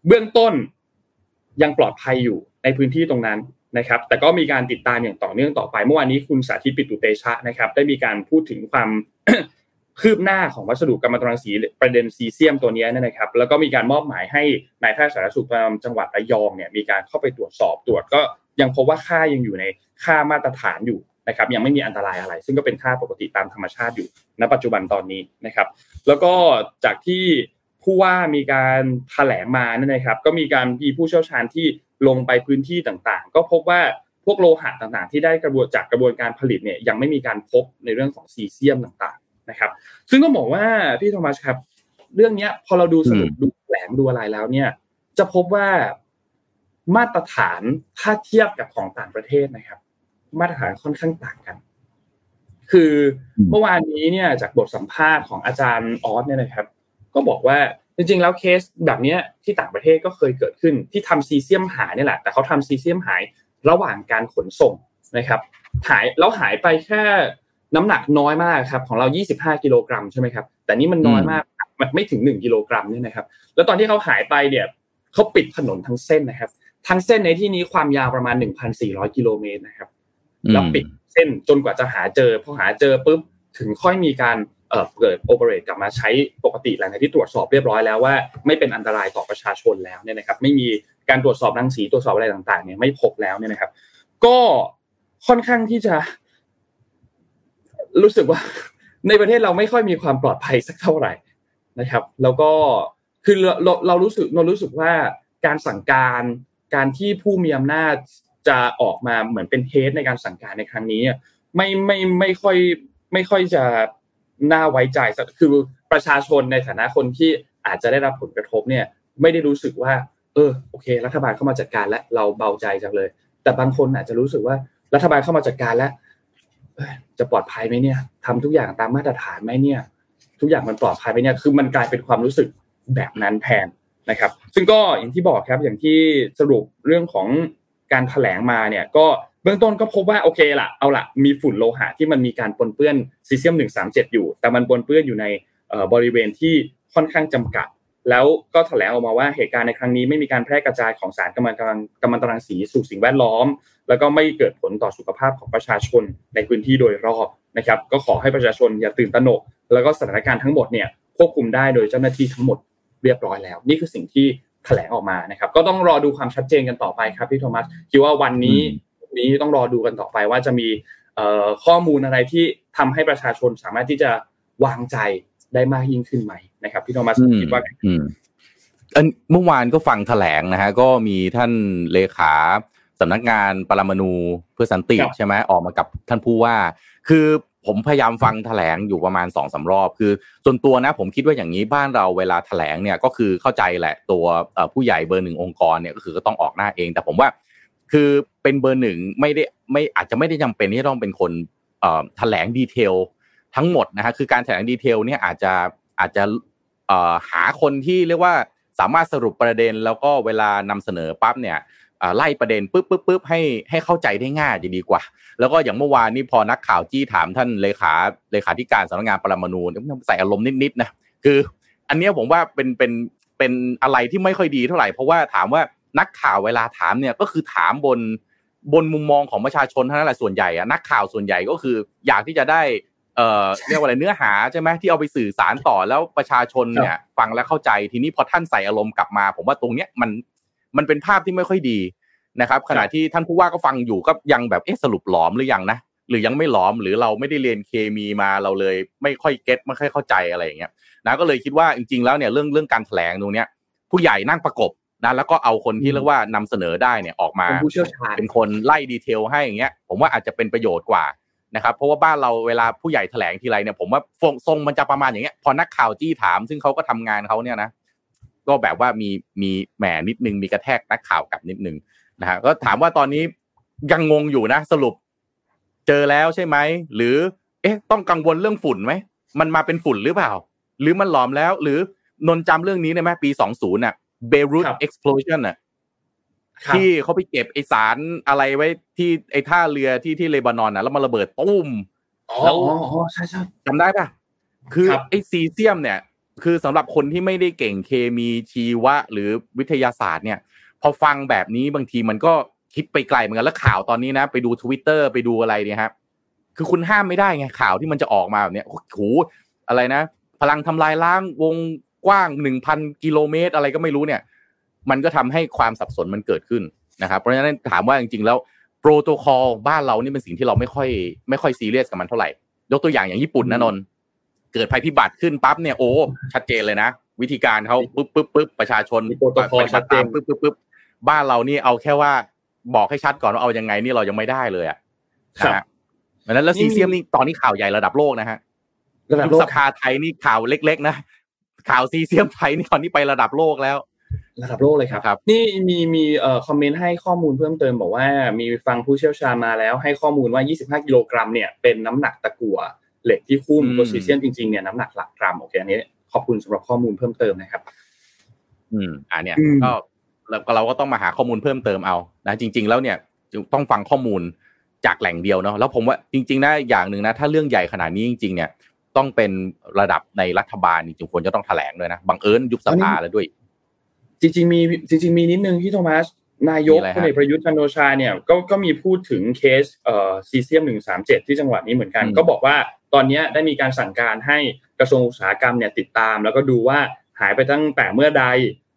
เบื้องต้นยังปลอดภัยอยู่ในพื้นที่ตรงนั้นนะครับแต่ก็มีการติดตามอย่างต่อเนื่องต่อไปเมื่อวานนี้คุณสาธิตปิตุเตชะนะครับได้มีการพูดถึงความ คืบหน้าของวัสดุกัมมันตรังสีประเด็นซีเซียมตัวนี้นะครับแล้วก็มีการมอบหมายให้นายแพทย์สาธารณสุขประจำจังหวัดระยองเนี่ยมีการเข้าไปตรวจสอบตรวจก็ยังพบว่าค่ายังอยู่ในค่ามาตรฐานอยู่นะครับยังไม่มีอันตรายอะไรซึ่งก็เป็นค่าปกติตามธรรมชาติอยู่ณปัจจุบันตอนนี้นะครับแล้วก็จากที่ผู้ว่ามีการแถลงมานั่นนะครับก็มีการมีผู้เชี่ยวชาญที่ลงไปพื้นที่ต่างๆก็พบว่าพวกโลหะต่างๆที่ได้กระบวนจากกระบวนการผลิตเนี่ยยังไม่มีการพบในเรื่องของซีเซียมต่างๆนะครับซึ่งก็บอกว่าพี่โทมัสครับเรื่องนี้พอเราดูสรุปดูแถลงดูอะไรแล้วเนี่ยจะพบว่ามาตรฐานถ้าเทียบกับของต่างประเทศนะครับมาตรฐานค่อนข้างต่างกันคือเมื่อวานนี้เนี่ยจากบทสัมภาษณ์ของอาจารย์ออสเนี่ยนะครับก็บอกว่าจริงๆแล้วเคสแบบนี้ที่ต่างประเทศก็เคยเกิดขึ้นที่ทำซีเซียมหายนี่แหละแต่เขาทำซีเซียมหายระหว่างการขนส่งนะครับหายแล้วหายไปแค่น้ำหนักน้อยมากครับของเรายี่สิบห้ากิโลกรัมใช่ไหมครับแต่นี่มันน้อยมากมันไม่ถึงหนึ่งกิโลกรัมเนี่ยนะครับแล้วตอนที่เขาหายไปเนี่ยเขาปิดถนนทั้งเส้นนะครับทั้งเส้นในที่นี้ความยาวประมาณ หนึ่งพันสี่ร้อย กิโลเมตรนะครับแล้วปิดเส้นจนกว่าจะหาเจอพอหาเจอปุ๊บถึงค่อยมีการเอ่อเกิดโอเปเรตกลับมาใช้ปกติหลังจากที่ตรวจสอบเรียบร้อยแล้วว่าไม่เป็นอันตรายต่อประชาชนแล้วเนี่ยนะครับไม่มีการตรวจสอบรังสีตรวจสอบอะไรต่างๆเนี่ยไม่พบแล้วเนี่ยนะครับก็ค่อนข้างที่จะรู้สึกว่าในประเทศเราไม่ค่อยมีความปลอดภัยสักเท่าไหร่นะครับแล้วก็คือเราเรารู้สึกเรารู้สึกว่าการสั่งการการที่ผู้มีอำนาจจะออกมาเหมือนเป็นเฮดในการสั่งการในครั้งนี้ไม่ไม่ไม่ค่อยไม่ค่อยจะน่าไว้ใจคือประชาชนในฐานะคนที่อาจจะได้รับผลกระทบเนี่ยไม่ได้รู้สึกว่าเออโอเครัฐบาลเข้ามาจัดการแล้วเราเบาใจจังเลยแต่บางคนอาจจะรู้สึกว่ารัฐบาลเข้ามาจัดการแล้วจะปลอดภัยไหมเนี่ยทำทุกอย่างตามมาตรฐานไหมเนี่ยทุกอย่างมันปลอดภัยไหมเนี่ยคือมันกลายเป็นความรู้สึกแบบนั้นแทนนะครับซึ่งก็อย่างที่บอกครับอย่างที่สรุปเรื่องของการแถลงมาเนี่ยก็เบื้องต้นก็พบว่าโอเคล่ะเอาล่ะมีฝุ่นโลหะที่มันมีการปนเปื้อนซีเซียมหนึ่งสามเจ็ดอยู่แต่มันปนเปื้อนอยู่ในเอ่อบริเวณที่ค่อนข้างจำกัดแล้วก็แถลงออกมาว่าเหตุการณ์ในครั้งนี้ไม่มีการแพร่กระจายของสารกัมมันกัมมันตรังสีสู่สิ่งแวดล้อมแล้วก็ไม่เกิดผลต่อสุขภาพของประชาชนในพื้นที่โดยรอบนะครับก็ขอให้ประชาชนอย่าตื่นตระหนกแล้วก็สถานการณ์ทั้งหมดเนี่ยควบคุมได้โดยเจ้าหน้าที่ทั้งหมดเรียบร้อยแล้วนี่คือสิ่งที่แถลงออกมานะครับก็ต้องรอดูความชัดเจนกันต่อไปครับพี่โทมัสคิดว่าวันนี้นี้ต้องรอดูกันต่อไปว่าจะมีข้อมูลอะไรที่ทำให้ประชาชนสามารถที่จะวางใจได้มากยิ่งขึ้นไหมนะครับพี่โทมัสคิดว่าอันเมื่อวานก็ฟังแถลงนะฮะก็มีท่านเลขาสำนักงานปรมาณูเพื่อสันติใช่ไหมออกมากับท่านผู้ว่าคือผมพยายามฟังแถลงอยู่ประมาณ สองถึงสาม รอบคือส่วนตัวนะผมคิดว่าอย่างนี้บ้านเราเวลาแถลงเนี่ยก็คือเข้าใจแหละตัวผู้ใหญ่เบอร์หนึ่งองค์กรเนี่ยก็คือก็ต้องออกหน้าเองแต่ผมว่าคือเป็นเบอร์หนึ่งไม่ได้ไม่อาจจะไม่ได้จำเป็นที่ต้องเป็นคนเอ่อแถลงดีเทลทั้งหมดนะฮะคือการแถลงดีเทลเนี่ยอาจจะอาจจะเอ่อหาคนที่เรียกว่าสามารถสรุปประเด็นแล้วก็เวลานำเสนอปั๊บเนี่ยเอ่อไล่ประเด็นปึ๊บปึ๊บปึ๊บให้ให้เข้าใจได้ง่ายจะดีกว่าแล้วก็อย่างเมื่อวานนี้พอนักข่าวจี้ถามท่านเลขาเลขาธิการสำนักงานปรมาณูใส่อารมณ์นิดๆนะคืออันเนี้ยผมว่าเป็นเป็นเป็นอะไรที่ไม่ค่อยดีเท่าไหร่เพราะว่าถามว่านักข่าวเวลาถามเนี่ยก็คือถามบนบนมุมมองของประชาชนเท่านั้นแหละส่วนใหญ่อะนักข่าวส่วนใหญ่ก็คืออยากที่จะได้เอ่อเรียกว่าอะไรเนื้อหาใช่ไหมที่เอาไปสื่อสารต่อแล้วประชาชนเนี่ยฟังแล้วเข้าใจทีนี้พอท่านใส่อารมณ์กลับมาผมว่าตรงเนี้ยมันมันเป็นภาพที่ไม่ค่อยดีนะครับขณะที่ท่านผู้ว่าก็ฟังอยู่ก็ยังแบบเอ๊ะสรุปหลอมหรือยังนะหรือยังไม่หลอมหรือเราไม่ได้เรียนเคมีมาเราเลยไม่ค่อยเก็ตไม่ค่อยเข้าใจอะไรอย่างเงี้ยนะก็เลยคิดว่าจริงๆแล้วเนี่ยเรื่องเรื่องการแถลงตรงเนี้ยผู้ใหญ่นั่งประกบนะแล้วก็เอาคนที่เรียกว่านำเสนอได้เนี่ยออกมาเป็นคนไล่ดีเทลให้อย่างเงี้ยผมว่าอาจจะเป็นประโยชน์กว่า นะครับเพราะว่าบ้านเราเวลาผู้ใหญ่แถลงทีไรเนี่ยผมว่าทรงมันจะประมาณอย่างเงี้ยพอนักข่าวจี้ถามซึ่งเขาก็ทำงานเขาเนี่ยนะก็แบบว่ามีมีแหมนิดนึงมีกระแทกนักข่าวกลับนิดนึงนะฮะก็ถามว่าตอนนี้ยังงงอยู่นะสรุปเจอแล้วใช่ไหมหรือเอ๊ะต้องกังวลเรื่องฝุ่นไหมมันมาเป็นฝุ่นหรือเปล่าหรือมันหลอมแล้วหรือนนจำเรื่องนี้ได้ไหมปีสองศูนย์น่ะเบรุต explosion น่ะที่เขาไปเก็บไอสารอะไรไว้ที่ไอท่าเรือที่ที่เลบานอนน่ะแล้วมันระเบิดตุ้มอ๋อใช่ๆจำได้ป่ะคือไอซีเซียมเนี่ยคือสำหรับคนที่ไม่ได้เก่งเคมีชีวะหรือวิทยาศาสตร์เนี่ยพอฟังแบบนี้บางทีมันก็คิดไปไกลเหมือนกันแล้วข่าวตอนนี้นะไปดู Twitter ไปดูอะไรเนี่ยครับคือคุณห้ามไม่ได้ไงข่าวที่มันจะออกมาแบบเนี้ยโอ้โหอะไรนะพลังทำลายล้างวงกว้าง หนึ่งพัน กิโลเมตรอะไรก็ไม่รู้เนี่ยมันก็ทำให้ความสับสนมันเกิดขึ้นนะครับเพราะฉะนั้นถามว่าจริงๆแล้วโปรโตคอลบ้านเรานี่เป็นสิ่งที่เราไม่ค่อยไม่ค่อยซีเรียสกับมันเท่าไหร่ยกตัวอย่างอย่างญี่ปุ่นนะนนท์เกิดภัยพิบัติขึ้นปั๊บเนี่ยโอ้ชัดเจนเลยนะวิธีการเขาปึ๊บปึ๊บปึ๊บประชาชนโปรโตคอลชัดเจนปึ๊บปึ๊บปึ๊บบ้านเรานี่เอาแค่ว่าบอกให้ชัดก่อนว่าเอายังไงนี่เรายังไม่ได้เลยอ่ะนะฮะเพราะฉะนั้นแล้วซีเซียมนี่ตอนนี้ข่าวใหญ่ระดับโลกนะฮะระดับโลกสภาไทยนี่ข่าวเล็กๆนะข่าวซีเซียมไทยนี่ตอนนี้ไประดับโลกแล้วระดับโลกเลยครับนี่มีมีเอ่อคอมเมนต์ให้ข้อมูลเพิ่มเติมบอกว่ามีฟังผู้เชี่ยวชาญมาแล้วให้ข้อมูลว่ายี่สิบห้ากิโลกรัมเนี่ยเป็นน้ำหนักตะกั่วเหล็กที่หุ้มตัวซีเซียมจริงๆเนี่ยน้ำหนักหลักกรัมโอเคอันนี้ขอบคุณสำหรับข้อมูลเพิ่มเติมนะครับอืมอ่าเนี่ยก็เราก็ต้องมาหาข้อมูลเพิ่มเติมเอานะจริงๆแล้วเนี่ยต้องฟังข้อมูลจากแหล่งเดียวเนาะแล้วผมว่าจริงๆนะอย่างนึงนะถ้าเรื่องใหญ่ขนาดนี้จริงๆเนี่ยต้องเป็นระดับในรัฐบาลจริงๆควรจะต้องแถลงด้วยนะบังเอิญยุบสภาแล้วด้วยจริงๆมีจริงๆมีนิดนึงที่โทมัสนายกพลเอกประยุทธ์จันทร์โอชาเนี่ยก็ก็มีพูดถึงเคสเอ่อซีเซียมหนึ่งสามเจ็ดที่จังหวัดนี้เหมือนกันก็บอกว่าตอนนี้ได้มีการสั่งการให้กระทรวงอุตสาหกรรมเนี่ยติดตามแล้วก็ดูว่าหายไปตั้งแต่เมื่อใด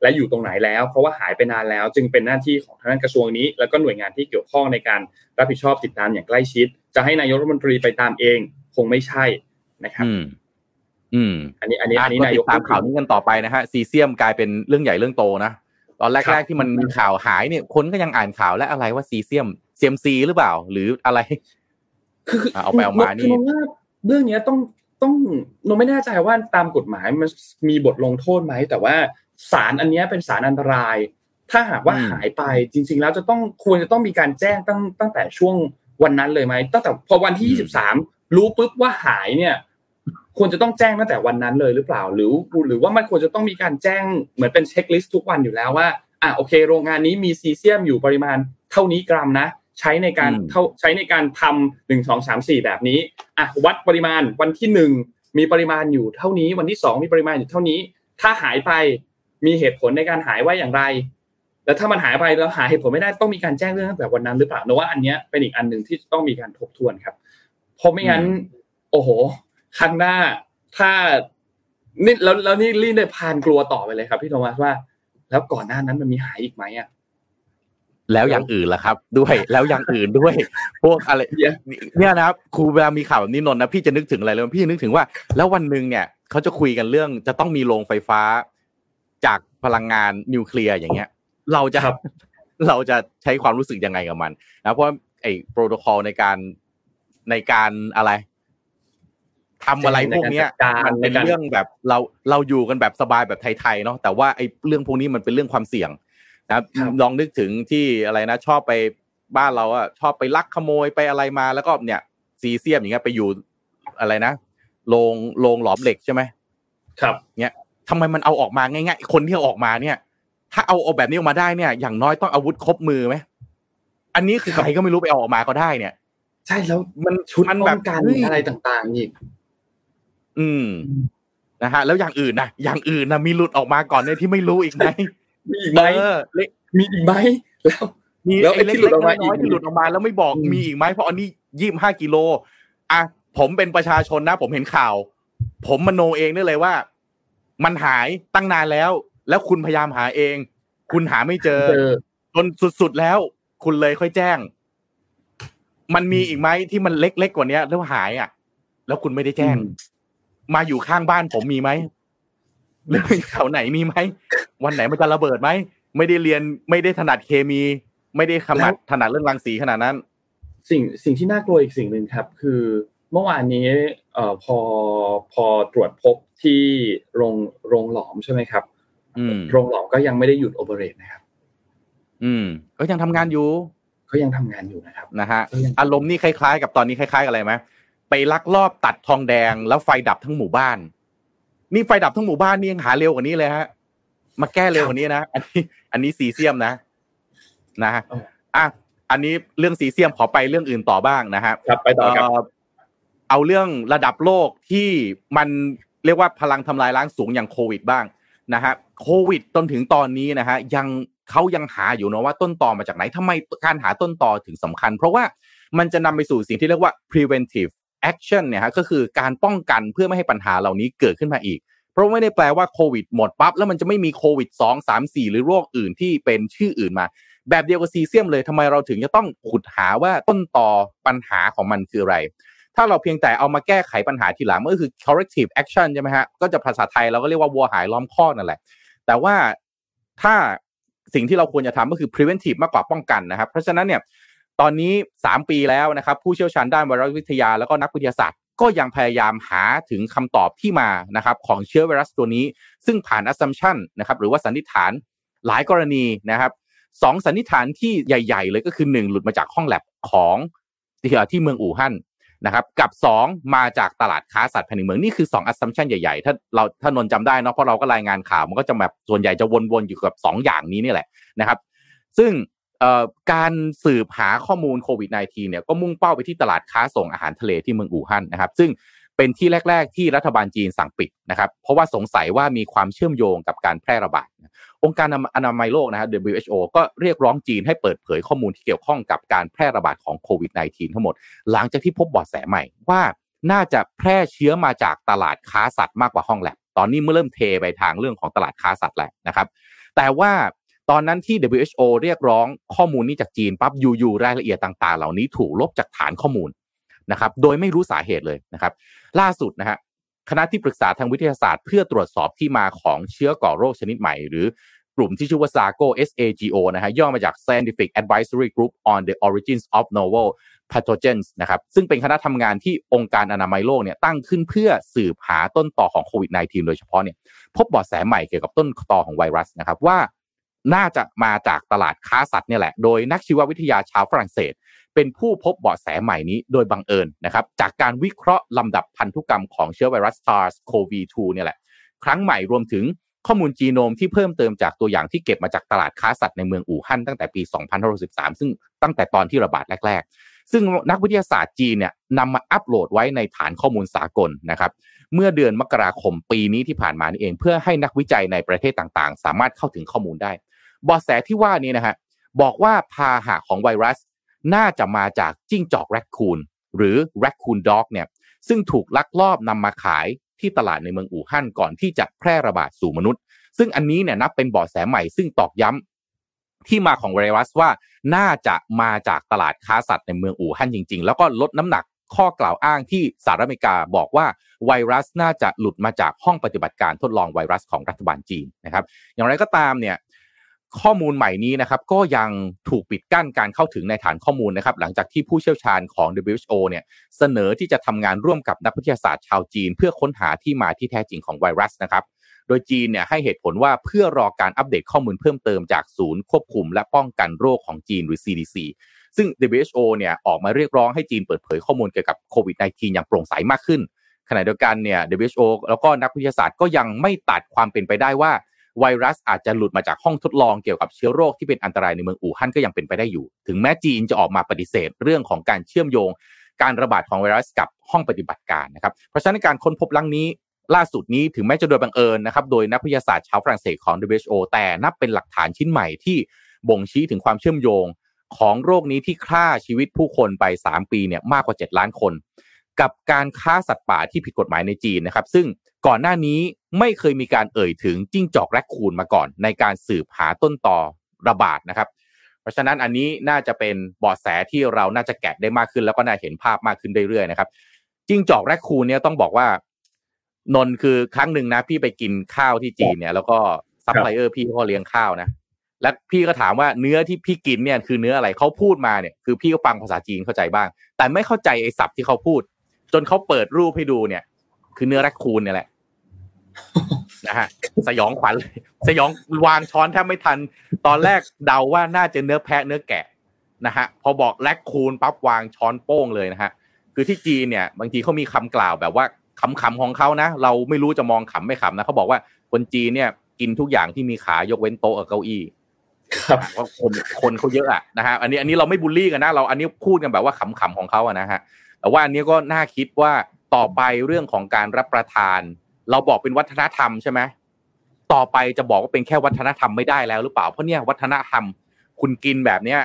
และอยู่ตรงไหนแล้วเพราะว่าหายไปนานแล้วจึงเป็นหน้าที่ของทางด้านกระทรวงนี้แล้วก็หน่วยงานที่เกี่ยวข้องในการรับผิดชอบติดตามอย่างใกล้ชิดจะให้นายกรัฐมนตรีไปตามเองคงไม่ใช่นะครับอืมอืมอันนี้อันนี้อันนี้นายกตามข่าวนี้กันต่อไปนะฮะซีเซียมกลายเป็นเรื่องใหญ่เรื่องโตนะตอนแรกๆที่มันมีข่าวหายเนี่ยคนก็ยังอ่านข่าวและอะไรว่าซีเซียม ซี เอ็ม ซี หรือเปล่าหรืออะไรคือเอาไปเอามานี่คือว่าเรื่องนี้ต้องต้องโนไม่แน่ใจว่าตามกฎหมายมันมีบทลงโทษมั้ยแต่ว่าสารอันนี้เป็นสารอันตรายถ้าหากว่าหายไปจริงๆแล้วจะต้องควรจะต้องมีการแจ้งตั้งตั้งแต่ช่วงวันนั้นเลยมั้ยตั้งแต่พอวันที่ยี่สิบสามรู้ปุ๊บว่าหายเนี่ยควรจะต้องแจ้งตั้งแต่วันนั้นเลยหรือเปล่าหรือหรือว่ามันควรจะต้องมีการแจ้งเหมือนเป็นเช็คลิสต์ทุกวันอยู่แล้วว่าอ่ะโอเคโรงงานนี้มีซีเซียมอยู่ปริมาณเท่านี้กรัมนะใช้ในการเท่าใช้ในการทำหนึ่ง สอง สาม สี่แบบนี้อ่ะวัดปริมาณวันที่หนึ่งมีปริมาณอยู่เท่านี้วันที่สองมีปริมาณอยู่เท่านี้ถ้าหายไปมีเหตุผลในการหายว่าอย่างไรแล้วถ้ามันหายไปแล้วหาเหตุผลไม่ได้ต้องมีการแจ้งเรื่องตั้งแต่วันนั้นหรือเปล่าเนอะว่าอันเนี้ยเป็นอีกอันนึงที่ต้องมีการทบทวนครับเพราะไม่งั้นโอ้โหครั้งหน้าถ้านี่แล้วแล้วนี่ลี่ได้พานกลัวต่อไปเลยครับพี่โทมัสว่าแล้วก่อนหน้านั้นมันมีหายอีกไหมอ่ะแล้วอย่างอื่นล่ะครับด้วยแล้วอย่างอื่นด้วยพวกอะไรเนี่ยนะครับครูเวลามีข่าวแบบนี้นนท์นะพี่จะนึกถึงอะไรเลยพี่นึกถึงว่าแล้ววันนึงเนี่ยเขาจะคุยกันเรื่องจะต้องมีโรงไฟฟ้าจากพลังงานนิวเคลียร์อย่างเงี้ยเราจะเราจะใช้ความรู้สึกยังไงกับมันนะเพราะไอ้โปรโตคอลในการในการอะไรทำอะไรพวกนี้มันเป็นเรื่องแบบเราเราอยู่กันแบบสบายแบบไทยๆเนาะแต่ว่าไอ้เรื่องพวกนี้มันเป็นเรื่องความเสี่ยงนะลองนึกถึงที่อะไรนะชอบไปบ้านเราอะชอบไปลักขโมยไปอะไรมาแล้วก็เนี่ยซีเซียมอย่างเงี้ยไปอยู่อะไรนะโรงโรงหลอมเหล็กใช่ไหมครับเนี่ยทำไมมันเอาออกมาง่ายๆคนที่เอาออกมาเนี่ยถ้าเอาเอาแบบนี้ออกมาได้เนี่ยอย่างน้อยต้องอาวุธครบมือไหมอันนี้คือใครก็ไม่รู้ไปเอาออกมาก็ได้เนี่ยใช่แล้วมันชุดป้องกันอะไรต่างๆอีกอืมนะฮะแล้วอย่างอื่นนะอย่างอื่นนะมีหลุดออกมาก่อนเนี่ยที่ไม่รู้อีกไหมมีอีกไหมมีอีกไหมแล้วมีแล้วไอ้ที่หลุดออกมาอีกที่หลุดออกมาแล้วไม่บอกมีอีกไหมเพราะอันนี้ยี่สิบห้ากิโลอ่ะผมเป็นประชาชนนะผมเห็นข่าวผมมโนเองได้เลยว่ามันหายตั้งนานแล้วแล้วคุณพยายามหาเองคุณหาไม่เจอจนสุดๆแล้วคุณเลยค่อยแจ้งมันมีอีกไหมที่มันเล็กๆกว่านี้แล้วหายอ่ะแล้วคุณไม่ได้แจ้งมาอยู่ข้างบ้านผมมีไหมหรือแถวไหนมีไหมวันไหนมันจะระเบิดไหมไม่ได้เรียนไม่ได้ถนัดเคมีไม่ได้ถนัดถนัดเรื่องรังสีขนาดนั้น สิ่งสิ่งที่น่ากลัวอีกสิ่งนึงครับคือเมื่อวานนี้เอ่อพอพอตรวจพบที่โรงโรงหลอมใช่มั้ยครับอืมโรงหลอมก็ยังไม่ได้หยุดโอเปเรตนะครับอืมก็ยังทำงานอยู่ก็ยังทำงานอยู่นะครับนะฮะอารมณ์นี่คล้ายๆกับตอนนี้คล้ายๆกับอะไรมั้ยไปลักลอบตัดทองแดงแล้วไฟดับทั้งหมู่บ้านนี่ไฟดับทั้งหมู่บ้านนี่ยังหาเร็วกว่านี้เลยฮะมาแก้เร็วกว่านี้นะอันนี้อันนี้ซีเซียมนะนะฮะอ่ะอันนี้เรื่องซีเซียมขอไปเรื่องอื่นต่อบ้างนะฮะครับไปต่อครับเอาเรื่องระดับโลกที่มันเรียกว่าพลังทำลายล้างสูงอย่างโควิดบ้างนะฮะโควิดจนถึงตอนนี้นะฮะยังเขายังหาอยู่เนาะว่าต้นตอมาจากไหนทำไมการหาต้นตอถึงสำคัญเพราะว่ามันจะนำไปสู่สิ่งที่เรียกว่า preventive action เนี่ยฮะก็คือการป้องกันเพื่อไม่ให้ปัญหาเหล่านี้เกิดขึ้นมาอีกเพราะไม่ได้แปลว่าโควิดหมดปั๊บแล้วมันจะไม่มีโควิดสอง สาม สี่หรือโรคอื่นที่เป็นชื่ออื่นมาแบบเดียวกับซีเซียมเลยทำไมเราถึงจะต้องขุดหาว่าต้นตอปัญหาของมันคืออะไรถ้าเราเพียงแต่เอามาแก้ไขปัญหาทีหลังก็คือ corrective action ใช่ไหมฮะก็จะภาษาไทยเราก็เรียกว่าวัวหายล้อมคอกนั่นแหละแต่ว่าถ้าสิ่งที่เราควรจะทำก็คือ preventive มากกว่าป้องกันนะครับเพราะฉะนั้นเนี่ยตอนนี้สามปีแล้วนะครับผู้เชี่ยวชาญด้านไวรัสวิทยาแล้วก็นักวิทยาศาสตร์ก็ยังพยายามหาถึงคำตอบที่มานะครับของเชื้อไวรัสตัวนี้ซึ่งผ่าน assumption นะครับหรือว่าสันนิษฐานหลายกรณีนะครับสองสันนิษฐานที่ใหญ่ๆเลยก็คือหนึ่งหลุดมาจากห้องแลบของที่เมืองอู่ฮั่นนะครับกับสองมาจากตลาดค้าสัตว์ภายในเมืองนี่คือสอง assumption ใหญ่ๆถ้าเราถ้านนจำได้เนาะเพราะเราก็รายงานข่าวมันก็จะแบบส่วนใหญ่จะวนๆอยู่กับสองอย่างนี้นี่แหละนะครับซึ่งการสืบหาข้อมูลโควิด สิบเก้า เนี่ยก็มุ่งเป้าไปที่ตลาดค้าส่งอาหารทะเลที่เมืองอู่ฮั่นนะครับซึ่งเป็นที่แรกๆที่รัฐบาลจีนสั่งปิดนะครับเพราะว่าสงสัยว่ามีความเชื่อมโยงกับการแพร่ระบาดองค์การอนามัยโลกนะฮะ ดับเบิลยู เอช โอ ก็เรียกร้องจีนให้เปิดเผยข้อมูลที่เกี่ยวข้องกับการแพร่ระบาดของโควิด สิบเก้า ทั้งหมดหลังจากที่พบเบาะแสใหม่ว่าน่าจะแพร่เชื้อมาจากตลาดค้าสัตว์มากกว่าห้องแลบตอนนี้เมื่อเริ่มเทไปทางเรื่องของตลาดค้าสัตว์แล้วนะครับแต่ว่าตอนนั้นที่ ดับเบิลยู เอช โอ เรียกร้องข้อมูลนี้จากจีนปั๊บอยู่ๆรายละเอียดต่างๆเหล่านี้ถูกลบจากฐานข้อมูลนะครับโดยไม่รู้สาเหตุเลยนะครับล่าสุดนะฮะคณะที่ปรึกษาทางวิทยาศาสตร์เพื่อตรวจสอบที่มาของเชื้อก่อโรคชนิดใหม่หรือกลุ่มที่ชื่อว่า ซาโก้ เอส เอ จี โอ นะฮะย่อมาจาก Scientific Advisory Group on the Origins of Novel Pathogens นะครับซึ่งเป็นคณะทำงานที่องค์การอนามัยโลกเนี่ยตั้งขึ้นเพื่อสืบหาต้นตอของโควิด สิบเก้า โดยเฉพาะเนี่ยพบเบาะแสใหม่เกี่ยวกับต้นตอของไวรัสนะครับว่าน่าจะมาจากตลาดค้าสัตว์เนี่ยแหละโดยนักชีววิทยาชาวฝรั่งเศสเป็นผู้พบเบาะแสใหม่นี้โดยบังเอิญนะครับจากการวิเคราะห์ลำดับพันธุกรรมของเชื้อไวรัส ซาร์ส โควี ทู เนี่ยแหละครั้งใหม่รวมถึงข้อมูลจีโนมที่เพิ่มเติมจากตัวอย่างที่เก็บมาจากตลาดค้าสัตว์ในเมืองอู่ฮั่นตั้งแต่ปีสองพันห้าร้อยสิบสามซึ่งตั้งแต่ตอนที่ระบาดแรกๆซึ่งนักวิทยาศาสตร์จีนเนี่ยนำมาอัปโหลดไว้ในฐานข้อมูลสากลนะครับเมื่อเดือนมกราคมปีนี้ที่ผ่านมานี่เองเพื่อให้นักวิจัยในประเทศต่างๆสามารถเข้าถึงข้อมูลได้เบาะแสที่ว่านี้นะฮะบอกว่าพาหะของไวรัสน่าจะมาจากจิ้งจอกแร็คคูนหรือแร็คคูนด็อกเนี่ยซึ่งถูกลักลอบนำมาขายที่ตลาดในเมืองอู่ฮั่นก่อนที่จะแพร่ระบาดสู่มนุษย์ซึ่งอันนี้เนี่ยนับเป็นเบาะแสใหม่ซึ่งตอกย้ำที่มาของไวรัสว่าน่าจะมาจากตลาดค้าสัตว์ในเมืองอู่ฮั่นจริงๆแล้วก็ลดน้ำหนักข้อกล่าวอ้างที่สหรัฐอเมริกาบอกว่าไวรัสน่าจะหลุดมาจากห้องปฏิบัติการทดลองไวรัสของรัฐบาลจีนนะครับอย่างไรก็ตามเนี่ยข้อมูลใหม่นี้นะครับก็ยังถูกปิดกั้นการเข้าถึงในฐานข้อมูลนะครับหลังจากที่ผู้เชี่ยวชาญของ ดับเบิลยู เอช โอ เนี่ยเสนอที่จะทำงานร่วมกับนักวิทยาศาสตร์ชาวจีนเพื่อค้นหาที่มาที่แท้จริงของไวรัสนะครับโดยจีนเนี่ยให้เหตุผลว่าเพื่อรอการอัปเดตข้อมูลเพิ่มเติมจากศูนย์ควบคุมและป้องกันโรคของจีนหรือ ซี ดี ซี ซึ่ง ดับเบิลยู เอช โอ เนี่ยออกมาเรียกร้องให้จีนเปิดเผยข้อมูลเกี่ยวกับโควิด สิบเก้า อย่างโปร่งใสมากขึ้นขณะเดียวกันเนี่ย ดับเบิลยู เอช โอ แล้วก็นักวิทยาศาสตร์ก็ยังไม่ตัดความเป็นไปได้ว่าไวรัสอาจจะหลุดมาจากห้องทดลองเกี่ยวกับเชื้อโรคที่เป็นอันตรายในเมืองอู่ฮั่นก็ยังเป็นไปได้อยู่ถึงแม้จีนจะออกมาปฏิเสธเรื่องของการเชื่อมโยงการระบาดของไวรัสกับห้องปฏิบัติการนะครับเพราะฉะนั้นการค้นพบครั้งนี้ล่าสุดนี้ถึงแม้จะโดยบังเอิญนะครับโดยนักวิทยาศาสตร์ชาวฝรั่งเศสของ ดับเบิลยู เอช โอ แต่นับเป็นหลักฐานชิ้นใหม่ที่บ่งชี้ถึงความเชื่อมโยงของโรคนี้ที่ฆ่าชีวิตผู้คนไปสามปีเนี่ยมากกว่าเจ็ดล้านคนกับการฆ่าสัตว์ป่าที่ผิดกฎหมายในจีนนะครับซึ่งก่อนหน้านี้ไม่เคยมีการเอ่ยถึงจิ้งจอกแร็คคูนมาก่อนในการสืบหาต้นตอระบาดนะครับเพราะฉะนั้นอันนี้น่าจะเป็นเบาะแสที่เราน่าจะแกะได้มากขึ้นแล้วก็น่าเห็นภาพมากขึ้นเรื่อยๆนะครับจิ้งจอกแร็คคูนเนี่ยต้องบอกว่านนคือครั้งหนึ่งนะพี่ไปกินข้าวที่จีนเนี่ยแล้วก็ซัพพลายเออร์พี่เขาเลี้ยงข้าวนะ แล้วพี่ก็ถามว่าเนื้อที่พี่กินเนี่ยคือเนื้ออะไรเขาพูดมาเนี่ยคือพี่ก็ฟังภาษาจีนเข้าใจบ้างแต่ไม่เข้าใจไอ้ศัพท์ที่เขาพูดจนเขาเปิดรูปให้ดูเนี่ยคือเนื้อแร็คคูนเนี่ยแหละนะฮะสยองขวัญเลยสยองวางช้อนแทบไม่ทันตอนแรกเดาว่าน่าจะเนื้อแพะเนื้อแกะนะฮะพอบอกแร็คคูนปั๊บวางช้อนโป้งเลยนะฮะคือที่จีนเนี่ยบางทีเขามีคำกล่าวแบบว่าขำๆของเขานะเราไม่รู้จะมองขำไม่ขำนะเขาบอกว่าคนจีนเนี่ยกินทุกอย่างที่มีขายกเว้นโต๊ะกับเก้าอี้ครับว่าคนคนเขาเยอะอ่ะนะฮะอันนี้อันนี้เราไม่บูลลี่กันนะเราอันนี้พูดกันแบบว่าขำๆของเขาอ่ะนะฮะแต่ว่าอันนี้ก็น่าคิดว่าต่อไปเรื่องของการรับประทานเราบอกเป็นวัฒนธรรมใช่ไหมต่อไปจะบอกว่าเป็นแค่วัฒนธรรมไม่ได้แล้วหรือเปล่าเพราะเนี่ยวัฒนธรรมคุณกินแบบเนี้ย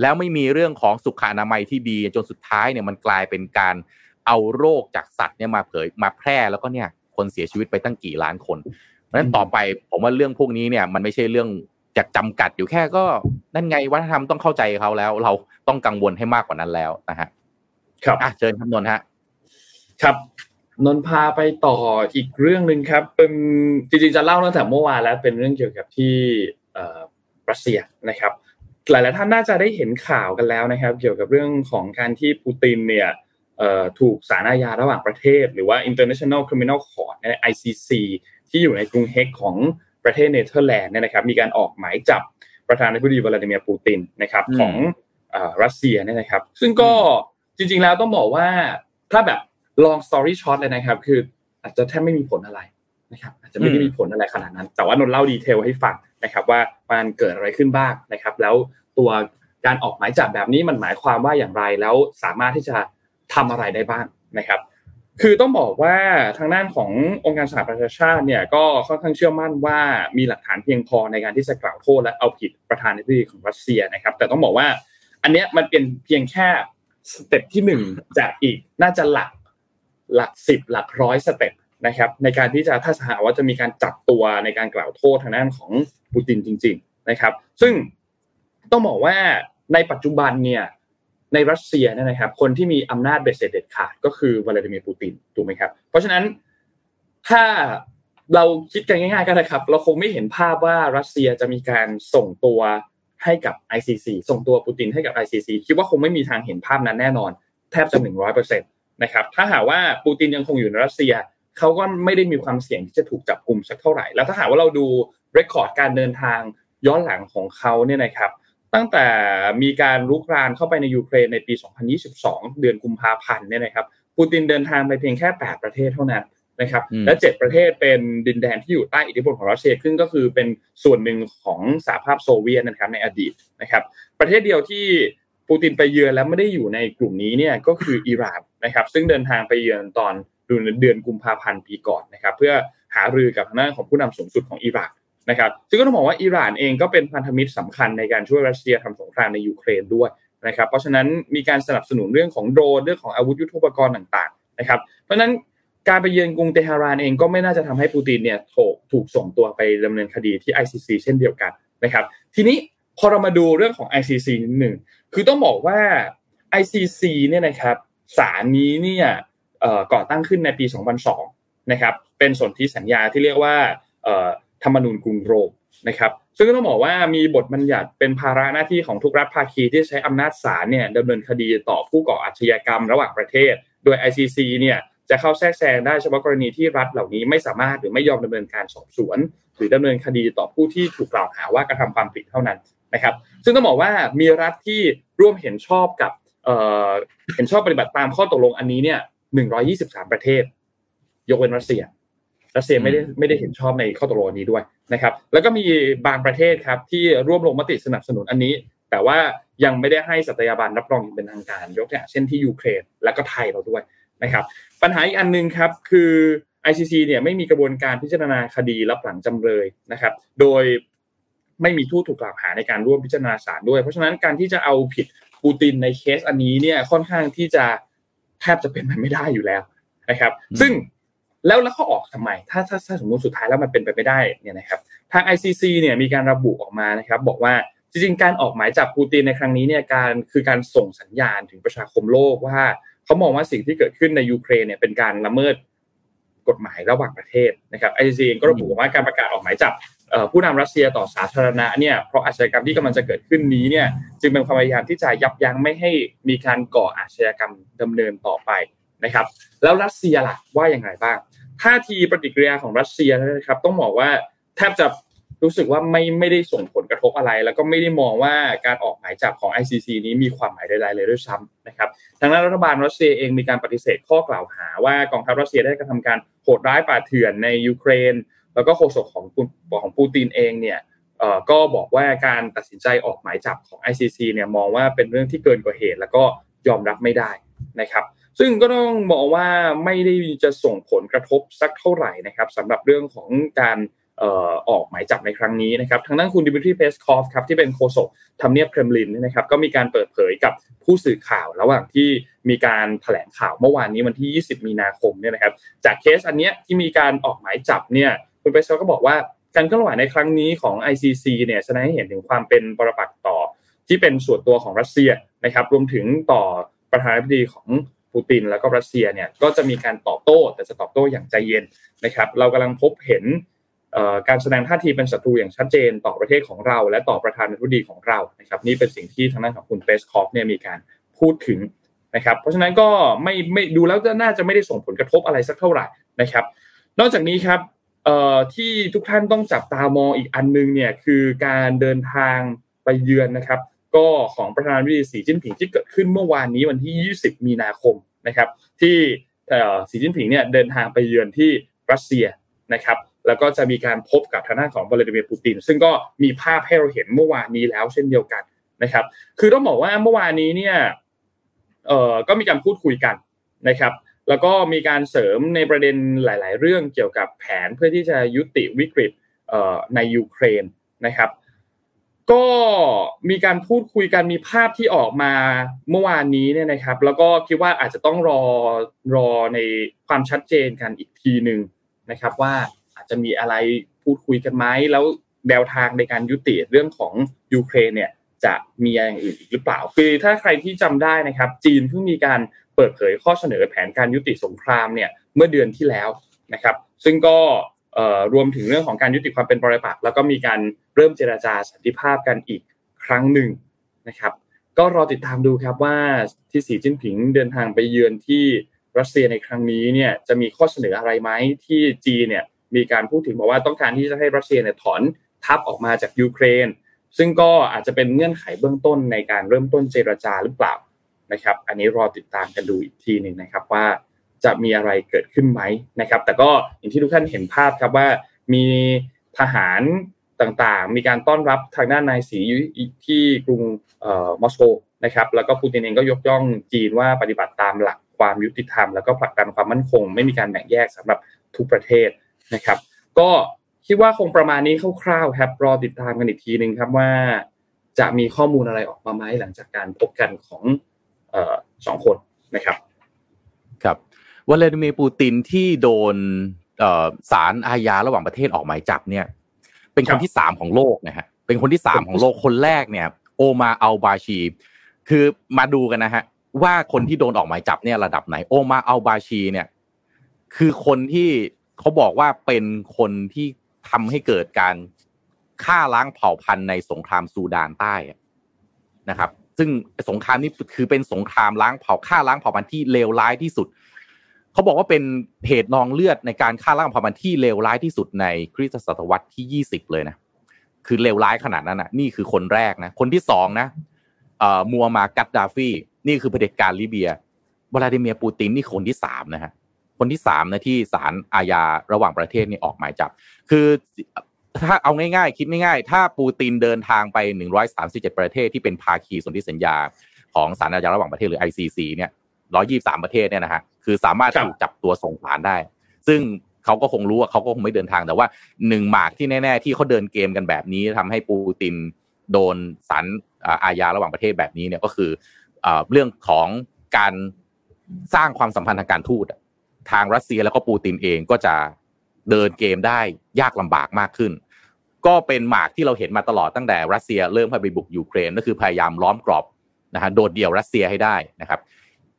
แล้วไม่มีเรื่องของสุขอนามัยที่ดีจนสุดท้ายเนี่ยมันกลายเป็นการเอาโรคจากสัตว์เนี่ยมาเผยมาแพร่แล้วก็เนี่ยคนเสียชีวิตไปตั้งกี่ล้านคนเพราะฉะนั้นต่อไปผมว่าเรื่องพวกนี้เนี่ยมันไม่ใช่เรื่องจะจำกัดอยู่แค่ก็นั่นไงวัฒนธรรมต้องเข้าใจเขาแล้วเราต้องกังวลให้มากกว่านั้นแล้วนะฮะครับอ่ะเชิญครับนนท์ฮะครับนนท์พาไปต่ออีกเรื่องนึงครับเป็นจริงๆจะเล่าตั้งแต่เมื่อวานแล้วเป็นเรื่องเกี่ยวกับที่เอ่อรัสเซียนะครับหลายๆท่านน่าจะได้เห็นข่าวกันแล้วนะครับเกี่ยวกับเรื่องของการที่ปูตินเนี่ยเอ่อถูกศาลอาญาระหว่างประเทศหรือว่า International Criminal Court ใน ไอ ซี ซี ที่อยู่ในกรุงเฮกของประเทศเนเธอร์แลนด์เนี่ยนะครับมีการออกหมายจับประธานาธิบดีวลาดิเมียร์ปูตินนะครับของเอ่อรัสเซียเนี่ยนะครับซึ่งก็จริงๆแล้วต้องบอกว่าถ้าแบบลอง story short เลยนะครับคืออาจจะแทบไม่มีผลอะไรนะครับอาจจะไม่ได้มีผลอะไรขนาดนั้นแต่ว่านนท์เล่าดีเทลให้ฟังนะครับว่ามันเกิดอะไรขึ้นบ้างนะครับแล้วตัวการออกหมายจับแบบนี้มันหมายความว่าอย่างไรแล้วสามารถที่จะทำอะไรได้บ้างนะครับคือต้องบอกว่าทางด้านขององค์การสหประชาชาติเนี่ยก็ค่อนข้างเชื่อมั่นว่ามีหลักฐานเพียงพอในการที่จะกล่าวโทษและเอาผิดประธานาธิบดีของรัสเซียนะครับแต่ต้องบอกว่าอันเนี้ยมันเป็นเพียงแค่สเต็ปที่หนึ่งจากอีกน่าจะหลักหลักสิบหลักร้อยสเต็ปนะครับในการที่จะถ้าหากว่าจะมีการจับตัวในการกล่าวโทษทางด้านของปูตินจริงๆนะครับซึ่งต้องบอกว่าในปัจจุบันเนี่ยในรัสเซียเนี่ยนะครับคนที่มีอำนาจเบ็ดเสร็จเด็ดขาดก็คือวลาดิเมียร์ปูตินถูกไหมครับเพราะฉะนั้นถ้าเราคิดกันง่ายๆก็นะครับเราคงไม่เห็นภาพว่ารัสเซียจะมีการส่งตัวให้กับ ไอ ซี ซี ส่งตัวปูตินให้กับ ไอ ซี ซี คิดว่าคงไม่มีทางเห็นภาพนั้นแน่นอนแทบจะ หนึ่งร้อยเปอร์เซ็นต์ นะครับถ้าหากว่าปูตินยังคงอยู่ในรัสเซียเขาก็ไม่ได้มีความเสี่ยงที่จะถูกจับกุมสักเท่าไหร่แล้วถ้าหากว่าเราดูเรคคอร์ดการเดินทางย้อนหลังของเขาเนี่ยนะครับตั้งแต่มีการรุกรานเข้าไปในยูเครนในปีสองพันยี่สิบสองเดือนกุมภาพันธ์เนี่ยนะครับปูตินเดินทางไปเพียงแค่แปดประเทศเท่านั้นนะครับและเจ็ดประเทศเป็นดินแดนที่อยู่ใต้อิทธิพลของรัสเซียซึ่งก็คือเป็นส่วนหนึ่งของสหภาพโซเวียตนะครับในอดีตนะครับประเทศเดียวที่ปูตินไปเยือนแล้วไม่ได้อยู่ในกลุ่มนี้เนี่ยก็คืออิหร่านนะครับซึ่งเดินทางไปเยือนตอนเดือนกุมภาพันธ์ปีก่อนนะครับเพื่อหารือกับทางด้านของผู้นำสูงสุดของอิหร่านนะครับซึ่งก็ต้องบอกว่าอิหร่านเองก็เป็นพันธมิตรสำคัญในการช่วยรัสเซียทำสงครามในยูเครนด้วยนะครับเพราะฉะนั้นมีการสนับสนุนเรื่องของโดรนเรื่องของอาวุธยุทโธปกรณ์ต่างๆนะครับเพราะฉะนั้นการไปเยือนกรุงเตหะรานเองก็ไม่น่าจะทำให้ปูตินเนี่ยถูกถูกส่งตัวไปดำเนินคดีที่ ไอ ซี ซี เช่นเดียวกันนะครับทีนี้พอเรามาดูเรื่องของ ไอ ซี ซี นิดนึงคือต้องบอกว่า ไอ ซี ซี เนี่ยนะครับศาลนี้เนี่ยก่อตั้งขึ้นในปีสองพันสองนะครับเป็นสนธิสัญญาที่เรียกว่าธรรมนูญกรุงโรมนะครับซึ่งต้องบอกว่ามีบทบัญญัติเป็นภาระหน้าที่ของทุกรัฐภาคีที่ใช้อำนาจศาลเนี่ยดำเนินคดีต่อผู้ก่ออาชญากรรมระหว่างประเทศโดย ไอ ซี ซี เนี่ยจะเข้าแทรกแซงได้เฉพาะกรณีที่รัฐเหล่านี้ไม่สามารถหรือไม่ยอมดำเนินการสอบสวนหรือดำเนินคดีต่อผู้ที่ถูกกล่าวหาว่ากระทำความผิดเท่านั้นนะครับซึ่งต้องบอกว่ามีรัฐที่ร่วมเห็นชอบกับเอ่อเห็นชอบปฏิบัติตามข้อตกลงอันนี้เนี่ยหนึ่งร้อยยี่สิบสามประเทศยกเว้นรัสเซียรัสเซียไม่ได้ไม่ได้เห็นชอบในข้อตกลงนี้ด้วยนะครับแล้วก็มีบางประเทศครับที่ร่วมลงมติสนับสนุนอันนี้แต่ว่ายังไม่ได้ให้สัตยาบันรับรองอย่างเป็นทางการยกตัวอย่างเช่นที่ยูเครนและก็ไทยเราด้วยนะครับปัญหาอีกอันนึงครับคือ ไอ ซี ซี เนี่ยไม่มีกระบวนการพิจารณาคดีรับหลังจำเลยนะครับโดยไม่มีผู้ถูกกล่าวหาในการร่วมพิจารณาศาลด้วยเพราะฉะนั้นการที่จะเอาผิดปูตินในเคสอันนี้เนี่ยค่อนข้างที่จะแทบจะเป็นไปไม่ได้อยู่แล้วนะครับซึ่งแล้วแล้วเขาออกทำไมถ้าถ้าถ้าสมมติสุดท้ายแล้วมันเป็นไปไม่ได้เนี่ยนะครับทาง ไอ ซี ซี เนี่ยมีการระบุออกมานะครับบอกว่าจริงๆการออกหมายจับปูตินในครั้งนี้เนี่ยการคือการส่งสัญญาณถึงประชาคมโลกว่าเขามองว่าสิ่งที่เกิดขึ้นในยูเครนเนี่ยเป็นการละเมิดกฎหมายระหว่างประเทศนะครับ ไอ ซี ซี เองก็ระบุว่าการประกาศออกหมายจับ ผู้นำรัสเซียต่อสาธารณะเนี่ยเพราะอาชญากรรมที่กำลังจะเกิดขึ้นนี้เนี่ยจึงเป็นความพยายามที่จะยับยั้งไม่ให้มีการก่ออาชญากรรมดำเนินต่อไปนะครับแล้วรัสเซียล่ะว่าอย่างไรบ้างท่าทีปฏิกิริยาของรัสเซียนะครับต้องบอกว่าแทบจะรู้สึกว่าไม่ไม่ได้ส่งผลกระทบอะไรแล้วก็ไม่ได้มองว่าการออกหมายจับของ ไอ ซี ซี นี้มีความหมายใดๆเลยด้วยซ้ำนะครับทางด้านรัฐบาลรัสเซียเองมีการปฏิเสธข้อกล่าวหาว่ากองทัพรัสเซียได้กระทำการโหดร้ายป่าเถื่อนในยูเครนแล้วก็โฆษกของของปูตินเองเนี่ยเอ่อก็บอกว่าการตัดสินใจออกหมายจับของ ไอ ซี ซี เนี่ยมองว่าเป็นเรื่องที่เกินกว่าเหตุแล้วก็ยอมรับไม่ได้นะครับซึ่งก็ต้องบอกว่าไม่ได้จะส่งผลกระทบสักเท่าไหร่นะครับสำหรับเรื่องของการเอ่อออกหมายจับในครั้งนี้นะครับทางด้านคุณดิมิทรีเพสคอฟครับที่เป็นโฆษกทำเนียบเครมลินนะครับก็มีการเปิดเผยกับผู้สื่อข่าวระหว่างที่มีการแถลงข่าวเมื่อวานนี้วันที่ยี่สิบมีนาคมเนี่ยนะครับจากเคสอันเนี้ยที่มีการออกหมายจับเนี่ยคุณเพสคอฟก็บอกว่าการเคลื่อนไหวในครั้งนี้ของ ไอ ซี ซี เนี่ยแสดงให้เห็นถึงความเป็นปรปักษ์ต่อที่เป็นส่วนตัวของรัสเซียนะครับรวมถึงต่อประธานาธิบดีของปูตินแล้วก็รัสเซียเนี่ยก็จะมีการตอบโต้แต่จะตอบโต้อย่างใจเย็นนะครับเรากำลังพบเห็นการแสดงท่าทีเป็นศัตรูอย่างชัดเจนต่อประเทศของเราและต่อประธานาธิบดีของเรานะครับนี่เป็นสิ่งที่ทางด้านของคุณเพสคอฟเนี่ยมีการพูดถึงนะครับเพราะฉะนั้นก็ไม่ไม่ดูแล้วน่าจะไม่ได้ส่งผลกระทบอะไรสักเท่าไหร่นะครับนอกจากนี้ครับที่ทุกท่านต้องจับตามองอีกอันนึงเนี่ยคือการเดินทางไปเยือนนะครับก็ของประธานาธิบดีสีจิ้นผิงที่เกิดขึ้นเมื่อวานนี้วันที่ยี่สิบมีนาคมนะครับที่สีจิ้นผิงเนี่ยเดินทางไปเยือนที่รัสเซียนะครับแล้วก็จะมีการพบกับทางด้านของวลาดิเมียร์ปูตินซึ่งก็มีภาพให้เราเห็นเมื่อวานนี้แล้วเช่นเดียวกันนะครับคือต้องบอกว่าเมื่อวานนี้เนี่ยเอ่อก็มีการพูดคุยกันนะครับแล้วก็มีการเสริมในประเด็นหลายๆเรื่องเกี่ยวกับแผนเพื่อที่จะยุติวิกฤตเอ่อในยูเครนนะครับก็มีการพูดคุยกันมีภาพที่ออกมาเมื่อวานนี้เนี่ยนะครับแล้วก็คิดว่าอาจจะต้องรอรอในความชัดเจนกันอีกทีนึงนะครับว่าจะมีอะไรพูดคุยกันไหมแล้วแนวทางในการยุติเรื่องของยูเครนเนี่ยจะมีอย่างอื่นอีกหรือเปล่าคือถ้าใครที่จำได้นะครับจีนเพิ่งมีการเปิดเผยข้อเสนอแผนการยุติสงครามเนี่ยเมื่อเดือนที่แล้วนะครับซึ่งก็เอ่อรวมถึงเรื่องของการยุติความเป็นปรปักษ์แล้วก็มีการเริ่มเจรจาสันติภาพกันอีกครั้งหนึ่งนะครับก็รอติดตามดูครับว่าที่สีจิ้นผิงเดินทางไปเยือนที่รัสเซียในครั้งนี้เนี่ยจะมีข้อเสนออะไรไหมที่จีนเนี่ยมีการพูดถึงบอกว่าต้องการที่จะให้รัสเซียเนี่ยถอนทัพออกมาจากยูเครนซึ่งก็อาจจะเป็นเงื่อนไขเบื้องต้นในการเริ่มต้นเจรจาหรือเปล่านะครับอันนี้รอติดตามกันดูอีกทีนึงนะครับว่าจะมีอะไรเกิดขึ้นไหมนะครับแต่ก็อย่างที่ทุกท่านเห็นภาพครับว่ามีทหารต่างๆมีการต้อนรับทางด้านนายสีที่กรุงเอ่อมอสโกนะครับแล้วก็ปูตินเองก็ยกย่องจีนว่าปฏิบัติตามหลักความยุติธรรมแล้วก็ผลักดันความมั่นคงไม่มีการแบ่งแยกสำหรับทุกประเทศนะครับก็คิดว่าคงประมาณนี้คร่าวๆครับรอติดตามกันอีกทีนึงครับว่าจะมีข้อมูลอะไรออกมาไหมหลังจากการพบกันของเอ่อสองคนนะครับครับวลาดิเมียร์ปูตินที่โดนเอ่อศาลอาญาระหว่างประเทศออกหมายจับเนี่ยเป็นคนที่สามของโลกนะฮะเป็นคนที่สามของโลกคนแรกเนี่ยโอมาร์อัลบาชีคือมาดูกันนะฮะว่าคนที่โดนออกหมายจับเนี่ยระดับไหนโอมาร์อัลบาชีเนี่ยคือคนที่เขาบอกว่าเป็นคนที่ทำให้เกิดการฆ่าล้างเผ่าพันธุ์ในสงครามซูดานใต้นะครับซึ่งสงครามนี้คือเป็นสงครามล้างเผ่าฆ่าล้างเผ่าพันธุ์ที่เลวร้ายที่สุดเขาบอกว่าเป็นเหตุนองเลือดในการฆ่าล้างเผ่าพันธุ์ที่เลวร้ายที่สุดในคริสตศตวรรษที่ยี่สิบเลยนะคือเลวร้ายขนาดนั้นนะนี่คือคนแรกนะคนที่สองนะเอ่อมัวมาร์กัดดาฟีนี่คือเผด็จการลิเบียวลาดิเมียร์ปูตินนี่คนที่สามนะฮะคนที่สามนะที่ศาลอาญาระหว่างประเทศนี่ออกหมายจับคือถ้าเอาง่ายๆคิดง่ายๆถ้าปูตินเดินทางไปหนึ่งร้อยสามสิบเจ็ดประเทศที่เป็นภาคีสนธิสัญญาของศาลอาญาระหว่างประเทศหรือ ไอ ซี ซี เนี่ยหนึ่งร้อยยี่สิบสามประเทศเนี่ยนะฮะคือสามารถถูกจับตัวส่งศาลได้ซึ่งเขาก็คงรู้ว่าเขาก็คงไม่เดินทางแต่ว่าหนึ่งหมากที่แน่ๆที่เขาเดินเกมกันแบบนี้ทำให้ปูตินโดนศาลอาญาระหว่างประเทศแบบนี้เนี่ยก็คือเรื่องของการสร้างความสัมพันธ์ทางการทูตทางรัสเซียแล้วก็ปูตินเองก็จะเดินเกมได้ยากลำบากมากขึ้นก็เป็นหมากที่เราเห็นมาตลอดตั้งแต่รัสเซียเริ่มไปบุกยูเครนก็คือพยายามล้อมกรอบนะฮะโดดเดี่ยวรัสเซียให้ได้นะครับ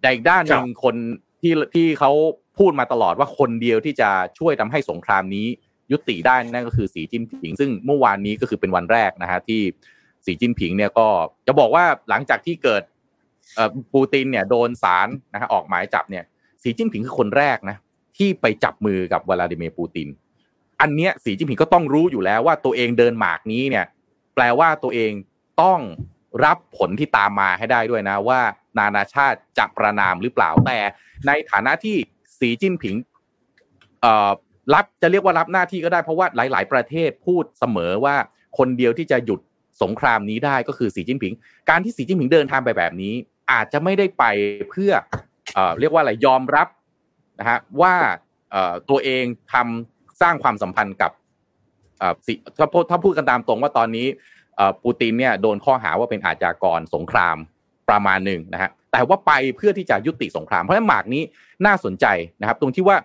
แต่อีกด้านนึงคนที่ที่เขาพูดมาตลอดว่าคนเดียวที่จะช่วยทำให้สงครามนี้ ยุติได้นั่นก็คือสีจิ้นผิงซึ่งเมื่อวานนี้ก็คือเป็นวันแรกนะฮะที่สีจิ้นผิงเนี่ยก็จะบอกว่าหลังจากที่เกิดเอ่อปูตินเนี่ยโดนศาลนะฮะออกหมายจับเนี่ยสีจิ้นผิงคือคนแรกนะที่ไปจับมือกับวลาดิเมียร์ปูตินอันเนี้ยสีจิ้นผิงก็ต้องรู้อยู่แล้วว่าตัวเองเดินหมากนี้เนี่ยแปลว่าตัวเองต้องรับผลที่ตามมาให้ได้ด้วยนะว่านานาชาติจะประณามหรือเปล่าแต่ในฐานะที่สีจิ้นผิงเอ่อรับจะเรียกว่ารับหน้าที่ก็ได้เพราะว่าหลายๆประเทศพูดเสมอว่าคนเดียวที่จะหยุดสงครามนี้ได้ก็คือสีจิ้นผิงการที่สีจิ้นผิงเดินทางไปแบบนี้อาจจะไม่ได้ไปเพื่อเอ่อเรียกว่าอะไรยอมรับนะฮะว่าเอ่อตัวเองทำสร้างความสัมพันธ์กับเอ่อถ้าพูดถ้าพูดกันตามตรงว่าตอนนี้เอ่อปูตินเนี่ยโดนข้อหาว่าเป็นอาชญากรสงครามประมาณหนึ่งนะฮะแต่ว่าไปเพื่อที่จะยุติสงครามเพราะฉะนั้นหมากนี้น่าสนใจนะครับตรงที่ว่า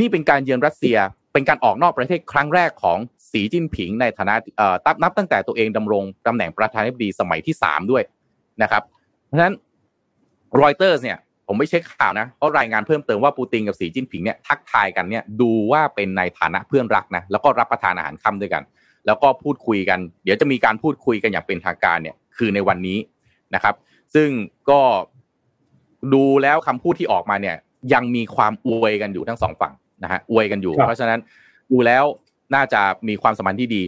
นี่เป็นการเยือนรัสเซียเป็นการออกนอกประเทศครั้งแรกของสีจิ้นผิงในฐานะเอ่อนับตั้งแต่ตัวเองดำรงตำแหน่งประธานาธิบดีสมัยที่สามด้วยนะครับเพราะฉะนั้นรอยเตอร์สเนี่ยผมไม่เช็คข่าวนะเพราะรายงานเพิ่มเติมว่าปูตินกับสีจิ้นผิงเนี่ยทักทายกันเนี่ยดูว่าเป็นในฐานะเพื่อนรักนะแล้วก็รับประทานอาหารค่ำด้วยกันแล้วก็พูดคุยกันเดี๋ยวจะมีการพูดคุยกันอย่างเป็นทางการเนี่ยคือในวันนี้นะครับซึ่งก็ดูแล้วคำพูดที่ออกมาเนี่ยยังมีความอวยกันอยู่ทั้งสองฝั่งนะฮะอวยกันอยู่เพราะฉะนั้นดูแล้วน่าจะมีความสัมพันธ์ที่ดี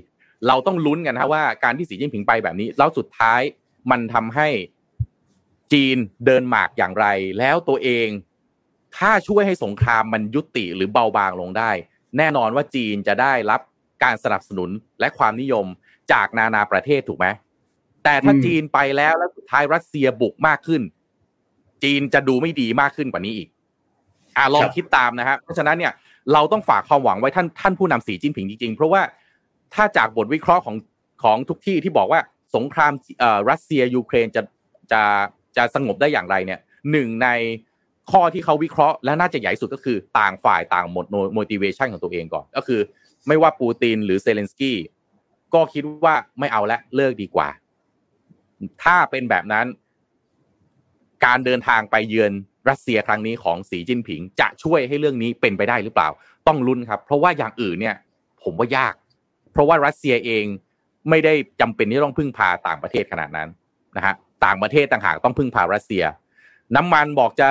เราต้องลุ้นกันนะว่าการที่สีจิ้นผิงไปแบบนี้แล้วสุดท้ายมันทำให้จีนเดินหมากอย่างไรแล้วตัวเองถ้าช่วยให้สงครามมันยุติหรือเบาบางลงได้แน่นอนว่าจีนจะได้รับการสนับสนุนและความนิยมจากนานาประเทศถูกไหมแต่ถ้าจีนไปแล้วแล้วสุดท้ายรัสเซียบุกมากขึ้นจีนจะดูไม่ดีมากขึ้นกว่านี้อีกอ่ะลองคิดตามนะฮะเพราะฉะนั้นเนี่ยเราต้องฝากความหวังไว้ท่านท่านผู้นำสีจิ้นผิงจริงๆเพราะว่าถ้าจากบทวิเคราะห์ของของทุกที่ที่บอกว่าสงครามเอ่อรัสเซียยูเครนจะจะจะสงบได้อย่างไรเนี่ยหนึ่งในข้อที่เขาวิเคราะห์และน่าจะใหญ่สุดก็คือต่างฝ่ายต่างหมด motivation ของตัวเองก่อนก็คือไม่ว่าปูตินหรือเซเลนสกี้ก็คิดว่าไม่เอาละเลิกดีกว่าถ้าเป็นแบบนั้นการเดินทางไปเยือนรัสเซียครั้งนี้ของสีจิ้นผิงจะช่วยให้เรื่องนี้เป็นไปได้หรือเปล่าต้องลุ้นครับเพราะว่าอย่างอื่นเนี่ยผมว่ายากเพราะว่ารัสเซียเองไม่ได้จำเป็นที่ต้องพึ่งพาต่างประเทศขนาดนั้นนะฮะต่างประเทศต่างหากต้องพึ่งพารัสเซียน้ำมันบอกจะ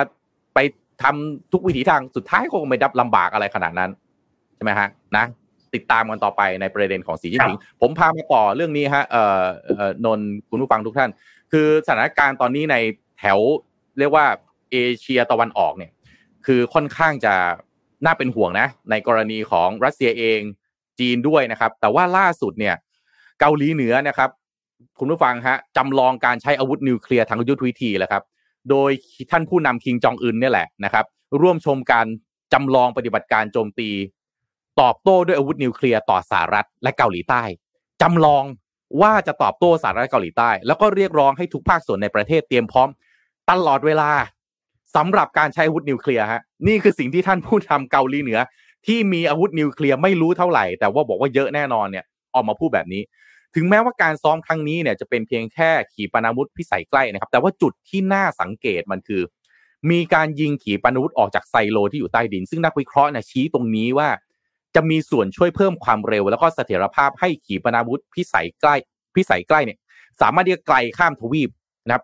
ไปทำทุกวิถีทางสุดท้ายคงไม่ดับลำบากอะไรขนาดนั้นใช่ไหมฮะนะติดตามกันต่อไปในประเด็นของสีจิ้นผิงผมพามาต่อเรื่องนี้ฮะเอ่อเอ่อนนท์คุณผู้ฟังทุกท่านคือสถานการณ์ตอนนี้ในแถวเรียกว่าเอเชียตะวันออกเนี่ยคือค่อนข้างจะน่าเป็นห่วงนะในกรณีของรัสเซียเองจีนด้วยนะครับแต่ว่าล่าสุดเนี่ยเกาหลีเหนือนะครับคุณผู้ฟังฮะจำลองการใช้อาวุธนิวเคลียร์ทางยุทธวิธีแหละครับโดยท่านผู้นำคิมจองอึนเนี่ยแหละนะครับร่วมชมการจำลองปฏิบัติการโจมตีตอบโต้ด้วยอาวุธนิวเคลียร์ต่อสหรัฐและเกาหลีใต้จำลองว่าจะตอบโต้สหรัฐเกาหลีใต้แล้วก็เรียกร้องให้ทุกภาคส่วนในประเทศเตรียมพร้อมตลอดเวลาสำหรับการใช้อาวุธนิวเคลียร์ฮะนี่คือสิ่งที่ท่านผู้นำเกาหลีเหนือที่มีอาวุธนิวเคลียร์ไม่รู้เท่าไหร่แต่ว่าบอกว่าเยอะแน่นอนเนี่ยออกมาพูดแบบนี้ถึงแม้ว่าการซ้อมครั้งนี้เนี่ยจะเป็นเพียงแค่ขีปนาวุธพิสัยใกล้นะครับแต่ว่าจุดที่น่าสังเกตมันคือมีการยิงขีปนาวุธออกจากไซโลที่อยู่ใต้ดินซึ่งนักวิเคราะห์เนี่ยชี้ตรงนี้ว่าจะมีส่วนช่วยเพิ่มความเร็วแล้วก็เสถียรภาพให้ขีปนาวุธพิสัยใกล้พิสัยใกล้เนี่ยสามารถที่จะไกลข้ามทวีปนะครับ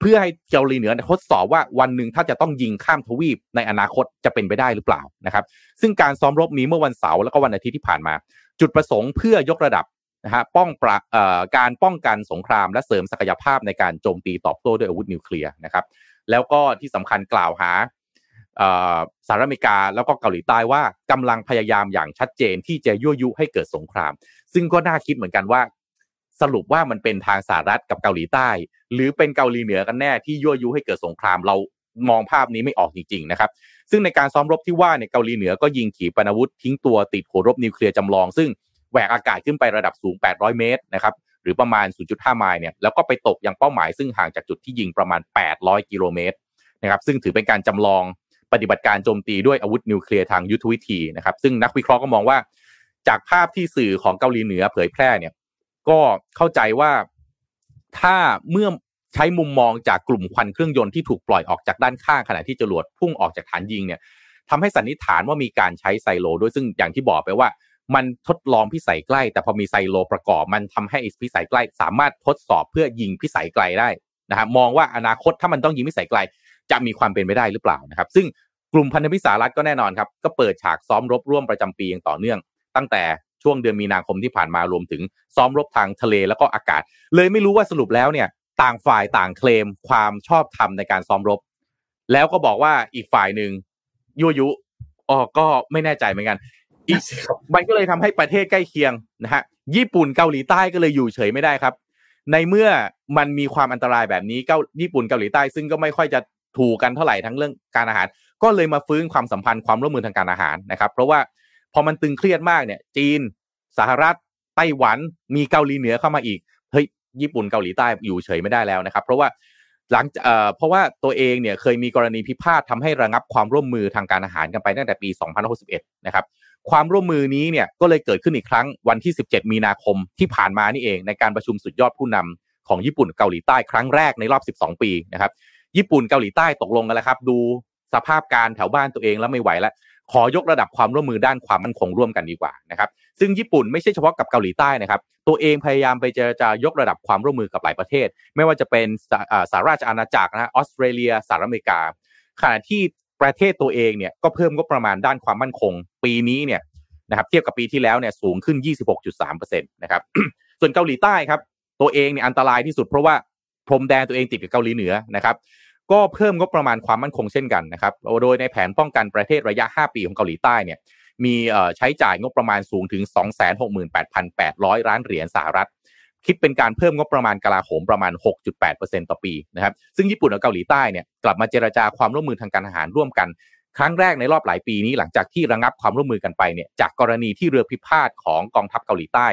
เพื่อให้เกาหลีเหนือทดสอบว่าวันหนึ่งถ้าจะต้องยิงข้ามทวีปในอนาคตจะเป็นไปได้หรือเปล่านะครับซึ่งการซ้อมรบนี้เมื่อวันเสาร์แล้วก็วันอาทิตย์ที่ผ่านมาจุดประสงค์เพื่อยกระดับนะฮะป้องปราบการป้องกันสงครามและเสริมศักยภาพในการโจมตีตอบโต้ด้วยอาวุธนิวเคลียร์นะครับแล้วก็ที่สำคัญกล่าวหาสหรัฐอเมริกาแล้วก็เกาหลีใต้ว่ากำลังพยายามอย่างชัดเจนที่จะยั่วยุให้เกิดสงครามซึ่งก็น่าคิดเหมือนกันว่าสรุปว่ามันเป็นทางสหรัฐกับเกาหลีใต้หรือเป็นเกาหลีเหนือกันแน่ที่ยั่วยุให้เกิดสงครามเรามองภาพนี้ไม่ออกจริงๆนะครับซึ่งในการซ้อมรบที่ว่าเนี่ยเกาหลีเหนือก็ยิงขีปนาวุธทิ้งตัวติดหัวรบนิวเคลียร์จำลองซึ่งแหวกอากาศขึ้นไประดับสูงแปดร้อยเมตรนะครับหรือประมาณ ศูนย์จุดห้าไมล์เนี่ยแล้วก็ไปตกยังเป้าหมายซึ่งห่างจากจุดที่ยิงประมาณแปดร้อยกิโลเมตรนะครับซึ่งถือเป็นการจำลองปฏิบัติการโจมตีด้วยอาวุธนิวเคลียร์ทางยุทธวิธีนะครับซึ่งนักวิเคราะห์ก็มองว่าจากภาพที่สื่อของเกาหลีเหนือเผยแพร่เนี่ยก็เข้าใจว่าถ้าเมื่อใช้มุมมองจากกลุ่มควันเครื่องยนต์ที่ถูกปล่อยออกจากด้านข้างขณะที่จรวดพุ่งออกจากฐานยิงเนี่ยทำให้สันนิษฐานว่ามีการใช้ไซโลด้วยซึ่งอย่างที่บอกไปว่า มันทดลองพิสัยใกล้แต่พอมีไซโลประกอบมันทำให้พิสัยใกล้สามารถทดสอบเพื่อยิงพิสัยไกลได้นะฮะมองว่าอนาคตถ้ามันต้องยิงพิสัยไกลจะมีความเป็นไปได้หรือเปล่านะครับซึ่งกลุ่มพันธมิตรสหรัฐก็แน่นอนครับก็เปิดฉากซ้อมรบร่วมประจำปีอย่างต่อเนื่องตั้งแต่ช่วงเดือนมีนาคมที่ผ่านมารวมถึงซ้อมรบทางทะเลแล้วก็อากาศเลยไม่รู้ว่าสรุปแล้วเนี่ยต่างฝ่ายต่างเคลมความชอบธรรมในการซ้อมรบแล้วก็บอกว่าอีกฝ่ายนึงยั่วยุอ๋อก็ไม่แน่ใจเหมือนกันอีกมันก็เลยทำให้ประเทศใกล้เคียงนะฮะญี่ปุ่นเกาหลีใต้ก็เลยอยู่เฉยไม่ได้ครับในเมื่อมันมีความอันตรายแบบนี้เกาญี่ปุ่นเกาหลีใต้ซึ่งก็ไม่ค่อยจะถูกกันเท่าไหร่ทั้งเรื่องการอาหารก็เลยมาฟื้นความสัมพันธ์ความร่วมมือทางการอาหารนะครับเพราะว่าพอมันตึงเครียดมากเนี่ยจีนสหรัฐไต้หวันมีเกาหลีเหนือเข้ามาอีกเฮ้ยญี่ปุ่นเกาหลีใต้อยู่เฉยไม่ได้แล้วนะครับเพราะว่าหลังเอ่อเพราะว่าตัวเองเนี่ยเคยมีกรณีพิพาททำให้ระงับความร่วมมือทางการอาหารกันไปตั้งแต่ปีสองพันหกสิบเอ็ดนะครับความร่วมมือนี้เนี่ยก็เลยเกิดขึ้นอีกครั้งวันที่สิบเจ็ดมีนาคมที่ผ่านมานี่เองในการประชุมสุดยอดผู้นำของญี่ปุ่นเกาหลีใต้ครั้งแรกในรอบสิบสองปีนะครับญี่ปุ่นเกาหลีใต้ตกลงกันแล้วครับดูสภาพการแถวบ้านตัวเองแล้วไม่ไหวแล้วขอยกระดับความร่วมมือด้านความมั่นคงร่วมกันดีกว่านะครับซึ่งญี่ปุ่นไม่ใช่เฉพาะกับเกาหลีใต้นะครับตัวเองพยายามไปเจรจายกระดับความร่วมมือกับหลายประเทศไม่ว่าจะเป็นสหราชอาณาจักรนะออสเตรเลียสหรัฐอเมริกาขณะที่ประเทศตัวเองเนี่ยก็เพิ่มงบประมาณด้านความมั่นคงปีนี้เนี่ยนะครับเทียบกับปีที่แล้วเนี่ยสูงขึ้น ยี่สิบหกจุดสามเปอร์เซ็นต์ นะครับ ส่วนเกาหลีใต้ครับตัวเองเนี่ยอันตรายที่สุดเพราะว่าพรมแดนตัวเองติดกับเกาหลีเหนือนะครับก็เพิ่มงบประมาณความมั่นคงเช่นกันนะครับโดยในแผนป้องกันประเทศระยะห้าปีของเกาหลีใต้เนี่ยมีใช้จ่ายงบประมาณสูงถึง สองแสนหกหมื่นแปดพันแปดร้อย ล้านเหรียญสหรัฐคิดเป็นการเพิ่มงบประมาณกลาโหมประมาณ หกจุดแปดเปอร์เซ็นต์ ต่อปีนะครับซึ่งญี่ปุ่นกับเกาหลีใต้เนี่ยกลับมาเจรจาความร่วมมือทางการทหารร่วมกันครั้งแรกในรอบหลายปีนี้หลังจากที่ระงับความร่วมมือกันไปเนี่ยจากกรณีที่เรือพิฆาตของกองทัพเกาหลีใต้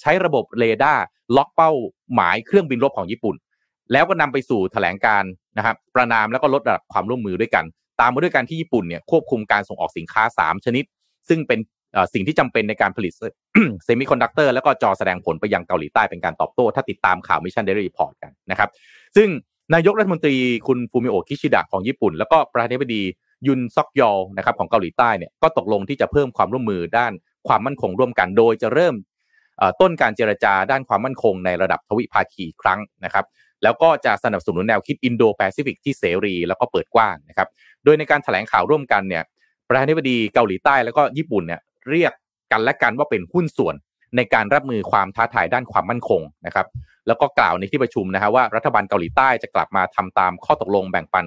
ใช้ระบบเรดาร์ล็อกเป้าหมายเครื่องบินรบของญี่ปุ่นแล้วก็นำไปสู่แถลงการนะครับประนามแล้วก็ลดระดับความร่วมมือด้วยกันตามมาด้วยการที่ญี่ปุ่นเนี่ยควบคุมการส่งออกสินค้าสามชนิดซึ่งเป็นสิ่งที่จำเป็นในการผลิตเซมิคอนดักเตอร์แล้วก็จอแสดงผลไปยังเกาหลีใต้เป็นการตอบโต้ถ้าติดตามข่าวมิชชั่นเดลี่รีพอร์ตกันนะครับซึ่งนายกรัฐมนตรีคุณฟูมิโอะคิชิดะของญี่ปุ่นแล้วก็ประธานาธิบดียุนซอกยอลนะครับของเกาหลีใต้เนี่ยก็ตกลงที่จะเพิ่มความร่วมมือด้านความมั่นคงร่วมกันโดยจะเริ่มต้นการเจรจาด้านความมั่นคงในระดับทวิภาคีครั้งนะครับแล้วก็จะสนับสนุนแนวคิดอินโดแปซิฟิกที่เสรีแล้วก็เปิดกว้างนะครับโดยในการแถลงข่าวร่วมกันเนี่ยประธานาธิบดีเกาหลีใต้แล้วก็ญี่ปุ่นเนี่ยเรียกกันและกันว่าเป็นหุ้นส่วนในการรับมือความท้าทายด้านความมั่นคงนะครับแล้วก็กล่าวในที่ประชุมนะฮะว่ารัฐบาลเกาหลีใต้จะกลับมาทำตามข้อตกลงแบ่งปัน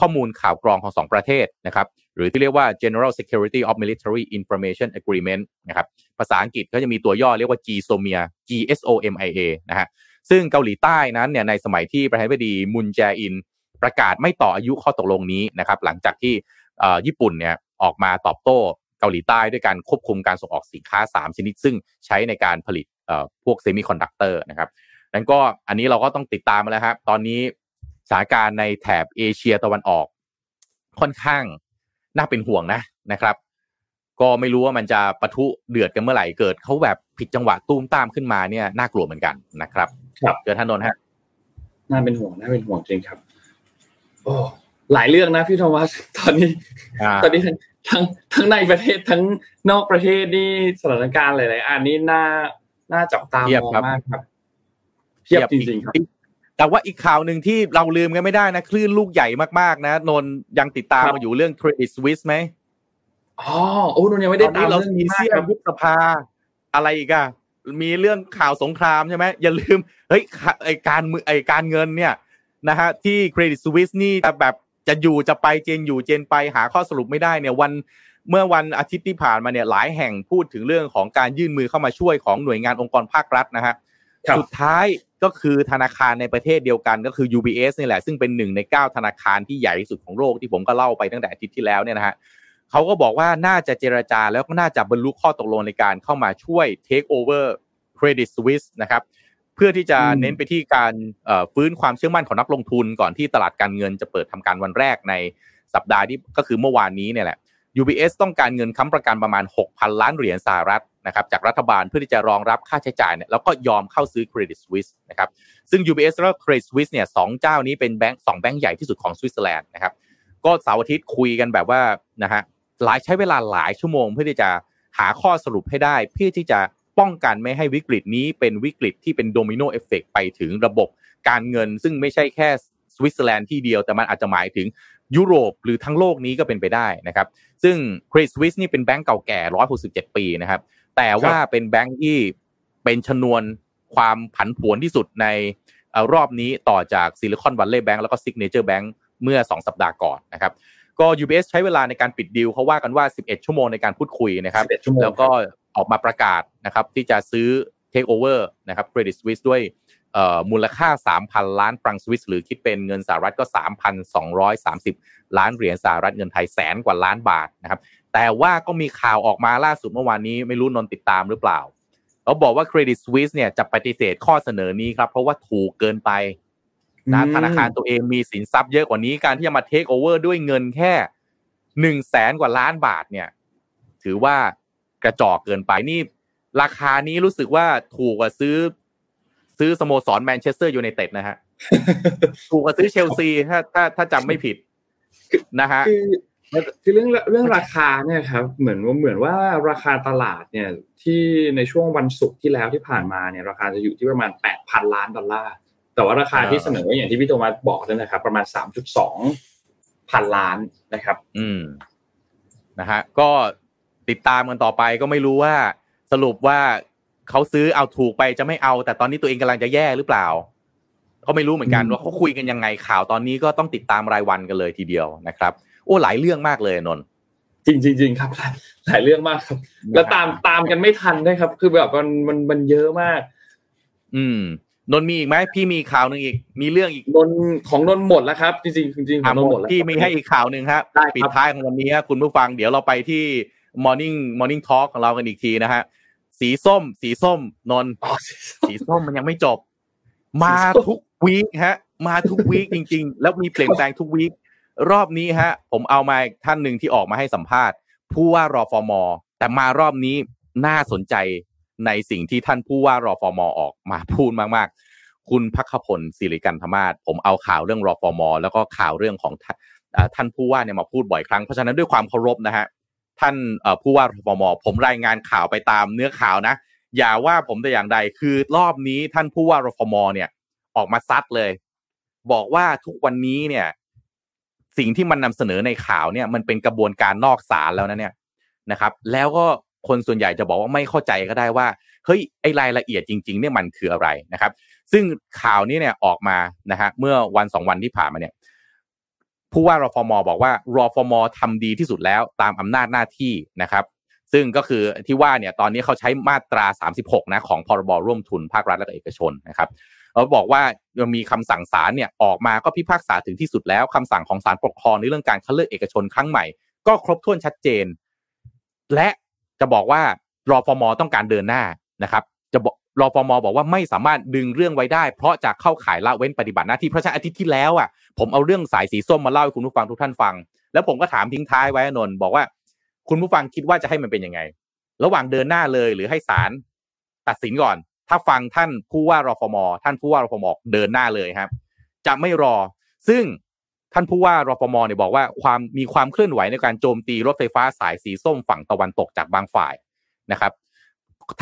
ข้อมูลข่าวกรองของสองประเทศนะครับหรือที่เรียกว่า General Security of Military Information Agreement นะครับภาษาอังกฤษก็จะมีตัวย่อเรียกว่า จี โซเมีย จี เอส โอ เอ็ม ไอ เอ นะฮะซึ่งเกาหลีใต้นั้นเนี่ยในสมัยที่ประธานาธิบดีมุนแจอินประกาศไม่ต่ออายุข้อตกลงนี้นะครับหลังจากที่ญี่ปุ่นเนี่ยออกมาตอบโต้เกาหลีใต้ด้วยการควบคุมการส่งออกสินค้าสามชนิดซึ่งใช้ในการผลิตพวกเซมิคอนดักเตอร์นะครับนั้นก็อันนี้เราก็ต้องติดตามแล้วครับตอนนี้สถานการณ์ในแถบเอเชียตะวันออกค่อนข้างน่าเป็นห่วงนะนะครับก็ไม่รู้ว่ามันจะปะทุเดือดกันเมื่อไหร่เกิดเขาแบบผิดจังหวะตุ้มตามขึ้นมาเนี่ยน่ากลัวเหมือนกันนะครับครับเกิดท่านนนท์ฮะน่าเป็นห่วงน่าเป็นห่วงจริงครับโอ้หลายเรื่องนะพี่ธวัชตอนนี้ตอนนี้ทั้งทั้งในประเทศทั้งนอกประเทศนี่สถานการณ์หลายๆอันนี้น่าน่าจับตามองมากครับเทียบจริงๆครับแต่ว่าอีกข่าวนึงที่เราลืมกันไม่ได้นะคลื่นลูกใหญ่มากๆนะนนท์ยังติดตามมาอยู่เรื่อง Credit Suisse มั้ยอ๋อโอ้นนท์ยังไม่ได้ตามเรื่องนี้มากยุบสภาอะไรอีกอ่ะมีเรื่องข่าวสงครามใช่ไหมอย่าลืมเฮ้ยไอการไอการเงินเนี่ยนะฮะที่ Credit Suisse นี่แบบจะอยู่จะไปเจนอยู่เจนไปหาข้อสรุปไม่ได้เนี่ยวันเมื่อวันอาทิตย์ที่ผ่านมาเนี่ยหลายแห่งพูดถึงเรื่องของการยื่นมือเข้ามาช่วยของหน่วยงานองค์กรภาครัฐนะฮะสุดท้ายก็คือธนาคารในประเทศเดียวกันก็คือ ยู บี เอส นี่แหละซึ่งเป็นหนึ่งในเก้าธนาคารที่ใหญ่ที่สุดของโลกที่ผมก็เล่าไปตั้งแต่อาทิตย์ที่แล้วเนี่ยนะฮะเขาก็บอกว่าน่าจะเจรจาแล้วก็น่าจะบรรลุข้อตกลงในการเข้ามาช่วย take over Credit Suisse นะครับเพื่อที่จะเน้นไปที่การฟื้นความเชื่อมั่นของนักลงทุนก่อนที่ตลาดการเงินจะเปิดทำการวันแรกในสัปดาห์ที่ก็คือเมื่อวานนี้เนี่ยแหละ ยู บี เอส ต้องการเงินค้ำประกันประมาณ หกพัน ล้านเหรียญสหรัฐนะครับจากรัฐบาลเพื่อที่จะรองรับค่าใช้จ่ายเนี่ยแล้วก็ยอมเข้าซื้อ Credit Suisse นะครับซึ่ง ยู บี เอส และ Credit Suisse เนี่ยสองเจ้านี้เป็นแบงค์สองแบงค์ใหญ่ที่สุดของสวิตเซอร์แลนด์นะครับก็เสาร์อาทิตย์คุยกันแบบว่านะฮะหลายใช้เวลาหลายชั่วโมงเพื่อที่จะ หาข้อสรุปให้ได้เพื่อที่จะป้องกันไม่ให้วิกฤตนี้เป็นวิกฤตที่เป็นโดมิโนเอฟเฟกต์ไปถึงระบบการเงินซึ่งไม่ใช่แค่สวิตเซอร์แลนด์ที่เดียวแต่มันอาจจะหมายถึงยุโรปหรือทั้งโลกนี้ก็เป็นไปได้นะครับซึ่ง Credit Suisse นี่เป็นแบงก์เก่าแก่หนึ่งร้อยหกสิบเจ็ดปีนะครับแต่ว่าเป็นแบงก์ที่เป็นชนวนความผันผวนที่สุดในรอบนี้ต่อจาก Silicon Valley Bank แล้วก็ Signature Bank เมื่อสองสัปดาห์ก่อนนะครับก็ ยู บี เอส ใช้เวลาในการปิดดีลเขาว่ากันว่าสิบเอ็ดชั่วโมงในการพูดคุยนะครับแล้วก็ออกมาประกาศนะครับที่จะซื้อ Take Over นะครับ Credit Suisse ด้วยมูลค่า สามพัน ล้านฟรังก์สวิสหรือคิดเป็นเงินสหรัฐก็ สามพันสองร้อยสามสิบ ล้านเหรียญสหรัฐเงินไทยแสนกว่าล้านบาทนะครับแต่ว่าก็มีข่าวออกมาล่าสุดเมื่อวานนี้ไม่รู้นนติดตามหรือเปล่าเขาบอกว่า Credit Suisse เนี่ยจะปฏิเสธข้อเสนอนี้ครับเพราะว่าถูกเกินไปนะธนาคารตัวเองมีสินทรัพย์เยอะกว่านี้การที่จะมา Take Over ด้วยเงินแค่หนึ่งแสนกว่าล้านบาทเนี่ยถือว่ากระจอกเกินไปนี่ราคานี้รู้สึกว่าถูกกว่าซื้อซื้อสโมสรแมนเชสเตอร์ยูไนเต็ดนะฮะถูกกว่าซื้อเชลซีถ้าถ้าถ้าจำไม่ผิดนะฮะคือเรื่องเรื่องราคาเนี่ยครับเหมือนว่าเหมือนว่าราคาตลาดเนี่ยที่ในช่วงวันศุกร์ที่แล้วที่ผ่านมาเนี่ยราคาจะอยู่ที่ประมาณ แปดพัน ล้านดอลลาร์แต่ว่าราคาที่เสนออย่างที่พี่โทมัสบอกนั่นนะครับประมาณ สามจุดสอง พันล้านนะครับอืมนะฮะก็ติดตามกันต่อไปก็ไม่รู้ว่าสรุปว่าเขาซื้อเอาถูกไปจะไม่เอาแต่ตอนนี้ตัวเองกำลังจะแย่หรือเปล่าก็ไม่รู้เหมือนกันว่าเขาคุยกันยังไงข่าวตอนนี้ก็ต้องติดตามรายวันกันเลยทีเดียวนะครับโอ้หลายเรื่องมากเลยนนท์จริงๆครับหลายเรื่องมากครับแล้วตามตามกันไม่ทันด้วยครับคือแบบมันมันมันเยอะมากอืมนนท์มีอีกไหมพี่มีข่าวนึงอีกมีเรื่องอีกนนท์ของนนท์หมดแล้วครับจริงๆจริงๆของนนท์หมดแล้วพี่มีให้อีกข่าวนึงครับปิดท้ายของวันนี้คุณผู้ฟังเดี๋ยวเราไปที่ Morning Morning Talk ของเรากันอีกทีนะฮะสีส้มสีส้มนนท์สีส้มมันยังไม่จบมาทุกวีคฮะมาทุกวีคจริงๆแล้วมีเปลี่ยนแปลงทุกวีครอบนี้ฮะผมเอามาท่านหนึ่งที่ออกมาให้สัมภาษณ์ผู้ว่ารฟม.แต่มารอบนี้น่าสนใจในสิ่งที่ท่านผู้ว่ารฟม.ออกมาพูดมากๆคุณภัคพลศิริกันธมาศผมเอาข่าวเรื่องรฟม.แล้วก็ข่าวเรื่องของท่านผู้ว่าเนี่ยมาพูดบ่อยครั้งเพราะฉะนั้นด้วยความเคารพนะฮะท่านผู้ว่ารฟม.ผมรายงานข่าวไปตามเนื้อข่าวนะอย่าว่าผมแต่อย่างใดคือรอบนี้ท่านผู้ว่ารฟม.เนี่ยออกมาซัดเลยบอกว่าทุกวันนี้เนี่ยสิ่งที่มันนำเสนอในข่าวเนี่ยมันเป็นกระบวนการนอกศาลแล้วนะเนี่ยนะครับแล้วก็คนส่วนใหญ่จะบอกว่าไม่เข้าใจก็ได้ว่าเฮ้ยไอ้รายละเอียดจริงๆเนี่ยมันคืออะไรนะครับซึ่งข่าวนี้เนี่ยออกมานะฮะเมื่อวันสองวันที่ผ่านมาเนี่ยผู้ว่ารฟม.บอกว่ารฟม.ทำดีที่สุดแล้วตามอำนาจหน้าที่นะครับซึ่งก็คือที่ว่าเนี่ยตอนนี้เขาใช้มาตราสามสิบหกนะของพรบ.ร่วมทุนภาครัฐและเอกชนนะครับเขาบอกว่ามีคำสั่งศาลเนี่ยออกมาก็พิพากษาถึงที่สุดแล้วคำสั่งของศาลปกครองในเรื่องการคัดเลือกเอกชนครั้งใหม่ก็ครบถ้วนชัดเจนและจะบอกว่ารฟม.ต้องการเดินหน้านะครับจะบอกรฟม.บอกว่าไม่สามารถดึงเรื่องไว้ได้เพราะจะเข้าข่ายละเว้นปฏิบัติหน้าที่เพราะฉะนั้นอาทิตย์ที่แล้วอ่ะผมเอาเรื่องสายสีส้มมาเล่าให้คุณผู้ฟังทุกท่านฟังแล้วผมก็ถามทิ้งท้ายไว้นนท์บอกว่าคุณผู้ฟังคิดว่าจะให้มันเป็นยังไงระหว่างเดินหน้าเลยหรือให้ศาลตัดสินก่อนถ้าฟังท่านผู้ว่ารฟม.ท่านผู้ว่ารฟม.เดินหน้าเลยครับจะไม่รอซึ่งท่านผู้ว่ารฟม.เนี่ยบอกว่าความมีความเคลื่อนไหวในการโจมตีรถไฟฟ้าสายสีส้มฝั่งตะวันตกจากบางฝ่ายนะครับ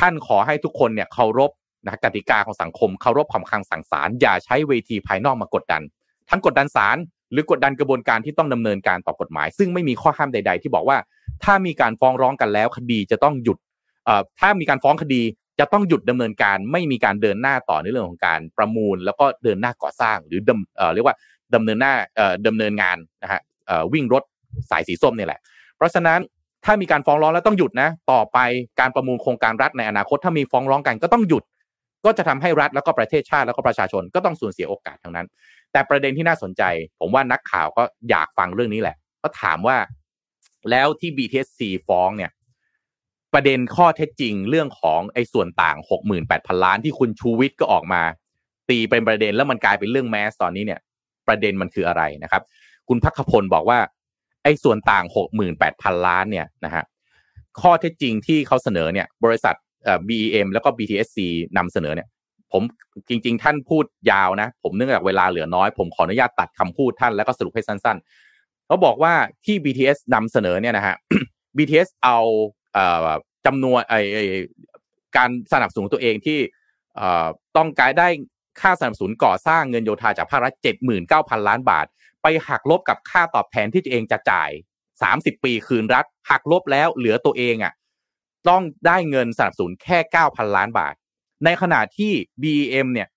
ท่านขอให้ทุกคนเนี่ยเคารพนะกติกาของสังคมเคารพคำสั่งศาลอย่าใช้เวทีภายนอกมากดดันทั้งกดดันศาลหรือกดดันกระบวนการที่ต้องดำเนินการต่อกฎหมายซึ่งไม่มีข้อห้ามใดๆที่บอกว่าถ้ามีการฟ้องร้องกันแล้วคดีจะต้องหยุดเอ่อถ้ามีการฟ้องคดีจะต้องหยุดดำเนินการไม่มีการเดินหน้าต่อในเรื่องของการประมูลแล้วก็เดินหน้าก่อสร้างหรือเอ่อเรียกว่าดำเนินหน้าเอ่อดำเนินงานนะฮะเอ่อวิ่งรถสายสีส้มนี่แหละเพราะฉะนั้นถ้ามีการฟ้องร้องแล้วต้องหยุดนะต่อไปการประมูลโครงการรัฐในอนาคตถ้ามีฟ้องร้องกันก็ต้องหยุดก็จะทำให้รัฐแล้วก็ประเทศชาติแล้วก็ประชาชนก็ต้องสูญเสียโอกาสทั้งนั้นแต่ประเด็นที่น่าสนใจผมว่านักข่าวก็อยากฟังเรื่องนี้แหละก็ถามว่าแล้วที่ บี ที เอส ซี ฟ้องเนี่ยประเด็นข้อเท็จจริงเรื่องของไอ้ส่วนต่าง หกหมื่นแปดพัน ล้านที่คุณชูวิทย์ก็ออกมาตีเป็นประเด็นแล้วมันกลายเป็นเรื่องแมสตอนนี้เนี่ยประเด็นมันคืออะไรนะครับคุณภัคพลบอกว่าไอ้ส่วนต่าง หกหมื่นแปดพัน ล้านเนี่ยนะฮะข้อเท็จจริงที่เขาเสนอเนี่ยบริษัทเอ่อ บี อี เอ็ม แล้วก็ บี ที เอส ซี นำเสนอเนี่ยผมจริงๆท่านพูดยาวนะผมเนื่องจากเวลาเหลือน้อยผมขออนุญาตตัดคำพูดท่านแล้วก็สรุปให้สั้นๆเขาบอกว่าที่ บี ที เอส นำเสนอเนี่ยนะฮะ บี ที เอส เอา จำนวนไอการสนับสนุนตัวเองที่ต้องการได้ค่าสนับสนุนก่อสร้างเงินโยธาจากภาครัฐ เจ็ดหมื่นเก้าพัน ล้านบาทไปหักลบกับค่าตอบแทนที่ตัวเองจะจ่ายสามสิบปีคืนรัฐหักลบแล้วเหลือตัวเองอ่ะต้องได้เงินสนับสนุนแค่ เก้าพัน ล้านบาทในขณะที่ บี อี เอ็ม เนี่ย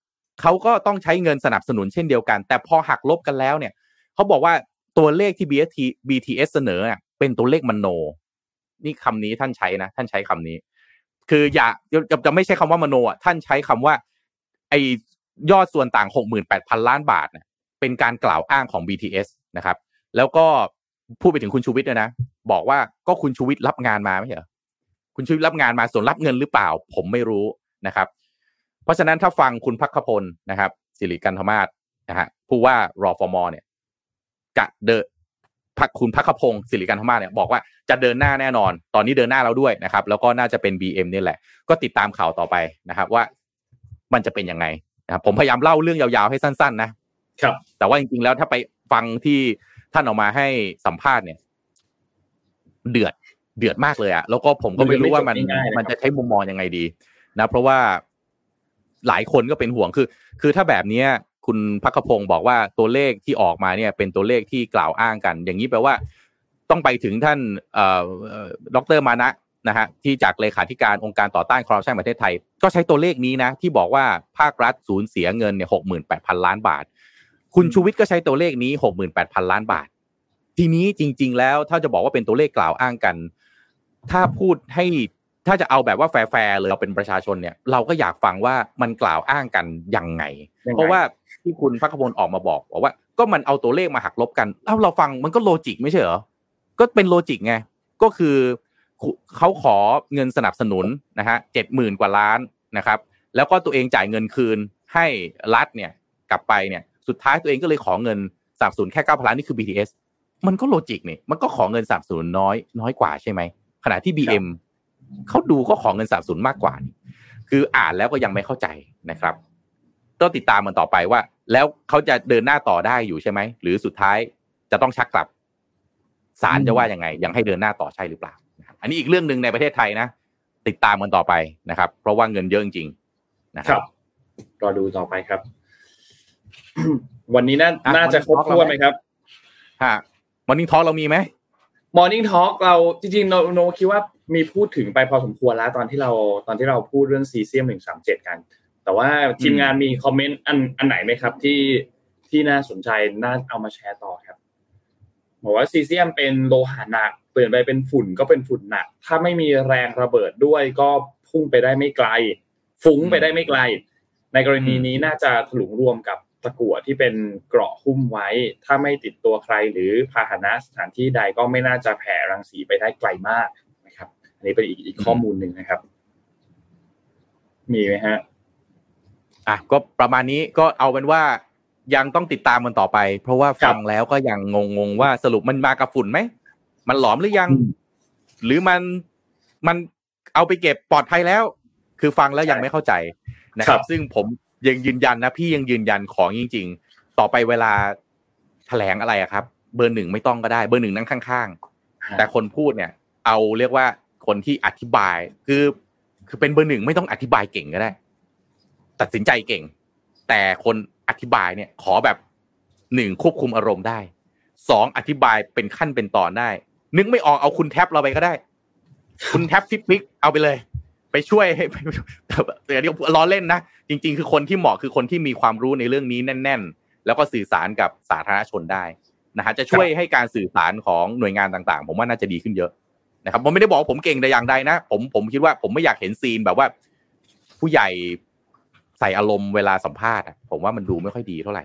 เขาก็ต้องใช้เงินสนับสนุนเช่นเดียวกันแต่พอหักลบกันแล้วเนี่ยเขาบอกว่าตัวเลขที่ บี ที เอส เสนออ่ะเป็นตัวเลขมโนนี่คำนี้ท่านใช้นะท่านใช้คำนี้คืออย่าจะไม่ใช่คำว่ามโนอ่ะท่านใช้คำว่าไอยอดส่วนต่าง หกหมื่นแปดพัน ล้านบาทเนี่ยเป็นการกล่าวอ้างของ บี ที เอส นะครับแล้วก็พูดไปถึงคุณชูวิทย์ด้วยนะบอกว่าก็คุณชูวิทย์รับงานมาไม่ใช่เหรอคุณชูวิทย์รับงานมาส่วนรับเงินหรือเปล่าผมไม่รู้นะครับเพราะฉะนั้นถ้าฟังคุณภัคพลนะครับสิริกันธมาศนะฮะผู้ว่ารฟม.เนี่ยจะเดอะพักคุณภัคพงศ์สิริกันธมาศเนี่ยบอกว่าจะเดินหน้าแน่นอนตอนนี้เดินหน้าแล้วด้วยนะครับแล้วก็น่าจะเป็น บี เอ็ม นี่แหละก็ติดตามข่าวต่อไปนะครับว่ามันจะเป็นยังไงนะครับผมพยายามเล่าเรื่องยาวๆให้สั้นๆนะครับแต่ว่าจริงๆแล้วถ้าไปฟังที่ท่านออกมาให้สัมภาษณ์เนี่ยเดือดเดือดมากเลยอะแล้วก็ผมก็ไม่รู้ว่ามันมันจะใช้มุมมองยังไงดีนะเพราะว่าหลายคนก็เป็นห่วงคือคือถ้าแบบนี้คุณภัคพงศ์บอกว่าตัวเลขที่ออกมาเนี่ยเป็นตัวเลขที่กล่าวอ้างกันอย่างนี้แปลว่าต้องไปถึงท่านเอ่อดร.มานะนะฮะที่จากเลขาธิการองค์การต่อต้านคอร์รัปชันประเทศไทยก็ใช้ตัวเลขนี้นะที่บอกว่าภาครัฐสูญเสียเงินเนี่ย หกหมื่นแปดพัน ล้านบาทคุณชูวิทย์ก็ใช้ตัวเลขนี้ หกหมื่นแปดพัน ล้านบาททีนี้จริงๆแล้วถ้าจะบอกว่าเป็นตัวเลขกล่าวอ้างกันถ้าพูดให้ถ้าจะเอาแบบว่าแฟร์ๆเลยเราเป็นประชาชนเนี่ยเราก็อยากฟังว่ามันกล่าวอ้างกันยังไงเพราะว่าที่คุณภัคพลออกมาบอกว่าก็มันเอาตัวเลขมาหักลบกันแล้วเราฟังมันก็โลจิกไม่ใช่เหรอก็เป็นโลจิกไงก็คือเขาขอเงินสนับสนุนนะฮะ เจ็ดหมื่น กว่าล้านนะครับแล้วก็ตัวเองจ่ายเงินคืนให้รัฐเนี่ยกลับไปเนี่ยสุดท้ายตัวเองก็เลยขอเงินสนับสนุนแค่ เก้าพัน ล้านนี่คือ บี ที เอส มันก็โลจิกนี่มันก็ขอเงินสนับสนุนน้อยน้อยกว่าใช่ไหมขณะที่ บี เอ็ม เขาดูก็ขอเงินสนับสนุนมากกว่าคืออ่านแล้วก็ยังไม่เข้าใจนะครับต้องติดตามมันต่อไปว่าแล้วเขาจะเดินหน้าต่อได้อยู่ใช่ไหมหรือสุดท้ายจะต้องชักกลับศาลจะว่ายังไงยังให้เดินหน้าต่อใช่หรือเปล่าอันนี้อีกเรื่องนึงในประเทศไทยนะติดตามมันต่อไปนะครับเพราะว่าเงินเยอะจริงๆนะครับรอดูต่อไปครับวันนี้น่าน่าจะครบถ้วนมั้ยครับฮะ Morning Talk เรามีมั้ย Morning Talk เราจริงๆเราโนคิดว่ามีพูดถึงไปพอสมควรแล้วตอนที่เราตอนที่เราพูดเรื่องซีเซียมหนึ่งสามเจ็ดกันแต่ว่าทีมงานมีคอมเมนต์อันอันไหนมั้ยครับที่ที่น่าสนใจน่าเอามาแชร์ต่อครับบอกว่าซีเซียมเป็นโลหะหนักเปลี่ยนไปเป็นฝุ่นก็เป็นฝุ่นหนักถ้าไม่มีแรงระเบิดด้วยก็พุ่งไปได้ไม่ไกลฟุ้งไปได้ไม่ไกลในกรณีนี้น่าจะถลุงรวมกับตะกั่วที่เป็นเกราะหุ้มไว้ถ้าไม่ติดตัวใครหรือพาหนะสถานที่ใดก็ไม่น่าจะแผ่รังสีไปได้ไกลมากนะครับอันนี้เป็นอีกอีกข้อมูลหนึ่งนะครับมีไหมฮะอ่ะก็ประมาณนี้ก็เอาเป็นว่ายังต้องติดตามมันต่อไปเพราะว่าฟังแล้วก็ยังงงๆว่าสรุปมันมากับฝุ่นไหมมันหลอมหรือยังหรือมันมันเอาไปเก็บปลอดภัยแล้วคือฟังแล้วยังไม่เข้าใจนะครับซึ่งผมยังยืนยันนะพี่ยังยืนยันของจริงๆต่อไปเวลาแถลงอะไรอะครับเบอร์หนึ่งไม่ต้องก็ได้เบอร์หนึ่งนั่งข้างๆแต่คนพูดเนี่ยเอาเรียกว่าคนที่อธิบายคือคือเป็นเบอร์หนึ่งไม่ต้องอธิบายเก่งก็ได้ตัดสินใจเก่งแต่คนอธิบายเนี่ยขอแบบหนึ่งควบคุมอารมณ์ได้สองอธิบายเป็นขั้นเป็นตอนได้นึกไม่ออกเอาคุณแท็บเราไปก็ได้คุณแท็บทิปปิกเอาไปเลยไปช่วยให้แต่เดี๋ยวล้อเล่นนะจริงๆคือคนที่เหมาะคือคนที่มีความรู้ในเรื่องนี้แน่นๆแล้วก็สื่อสารกับสาธารณชนได้นะฮะจะช่วยให้การสื่อสารของหน่วยงานต่างๆผมว่าน่าจะดีขึ้นเยอะนะครับผมไม่ได้บอกว่าผมเก่งแต่อย่างใดนะผมผมคิดว่าผมไม่อยากเห็นซีนแบบว่าผู้ใหญ่ใส่อารมณ์เวลาสัมภาษณ์ผมว่ามันดูไม่ค่อยดีเท่าไหร่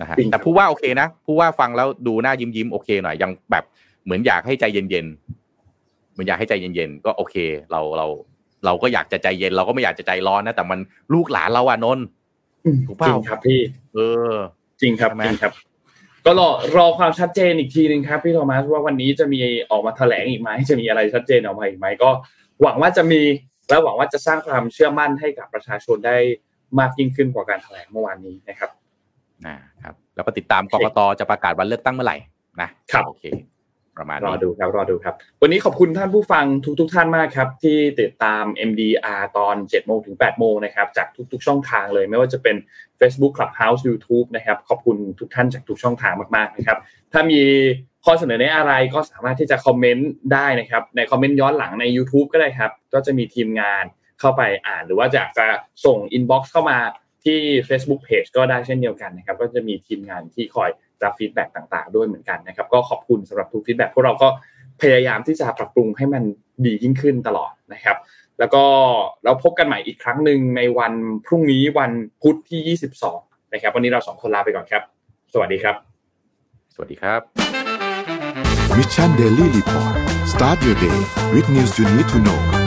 นะฮะแต่ผู้ว่าโอเคนะผู้ว่าฟังแล้วดูหน้ายิ้มๆโอเคหน่อยยังแบบเหมือนอยากให้ใจเย็นๆมันอยากให้ใจเย็นๆก็โอเคเราเราเราก็อยากจะใจเย็นเราก็ไม่อยากจะใจร้อนนะแต่มันลูกหลานเราอ่ะนนท์ถูกเปล่าครับพี่เออจริงครับจริงครับก็รอรอความชัดเจนอีกทีนึงครับพี่โทมัสว่าวันนี้จะมีออกมาแถลงอีกมั้ยจะมีอะไรชัดเจนออกมาอีกมั้ยก็หวังว่าจะมีและหวังว่าจะสร้างความเชื่อมั่นให้กับประชาชนได้มากยิ่งขึ้นกว่าการแถลงเมื่อวานนี้นะครับนะครับแล้วก็ติดตามกกต.จะประกาศวันเลือกตั้งเมื่อไหร่นะครับโอเค ประมาณนี้รอดูครับรอดูครับวันนี้ขอบคุณท่านผู้ฟังทุกๆท่านมากครับที่ติดตาม เอ็ม ดี อาร์ ตอน เจ็ดโมง นถึง แปดโมง นนะครับจากทุกๆช่องทางเลยไม่ว่าจะเป็น Facebook Clubhouse YouTube นะครับขอบคุณทุกท่านจากทุกช่องทางมากๆนะครับถ้ามีข้อเสนอแนะอะไรก็สามารถที่จะคอมเมนต์ได้นะครับในคอมเมนต์ย้อนหลังใน YouTube ก็ได้ครับก็จะมีทีมงานเข้าไปอ่านหรือว่าจะจะส่ง inbox เข้ามาที่ Facebook Page ก็ได้เช่นเดียวกันนะครับก็จะมีทีมงานที่คอยรับฟีดแบคต่างๆด้วยเหมือนกันนะครับก็ขอบคุณสำหรับทุกฟีดแบคพวกเราก็พยายามที่จะปรับปรุงให้มันดียิ่งขึ้นตลอดนะครับแล้วก็เราพบกันใหม่อีกครั้งหนึ่งในวันพรุ่งนี้วันพุธที่ยี่สิบสองนะครับวันนี้เราสองคนลาไปก่อนครับสวัสดีครับสวัสดีครับ Mission Daily Report Start your day with news you need to know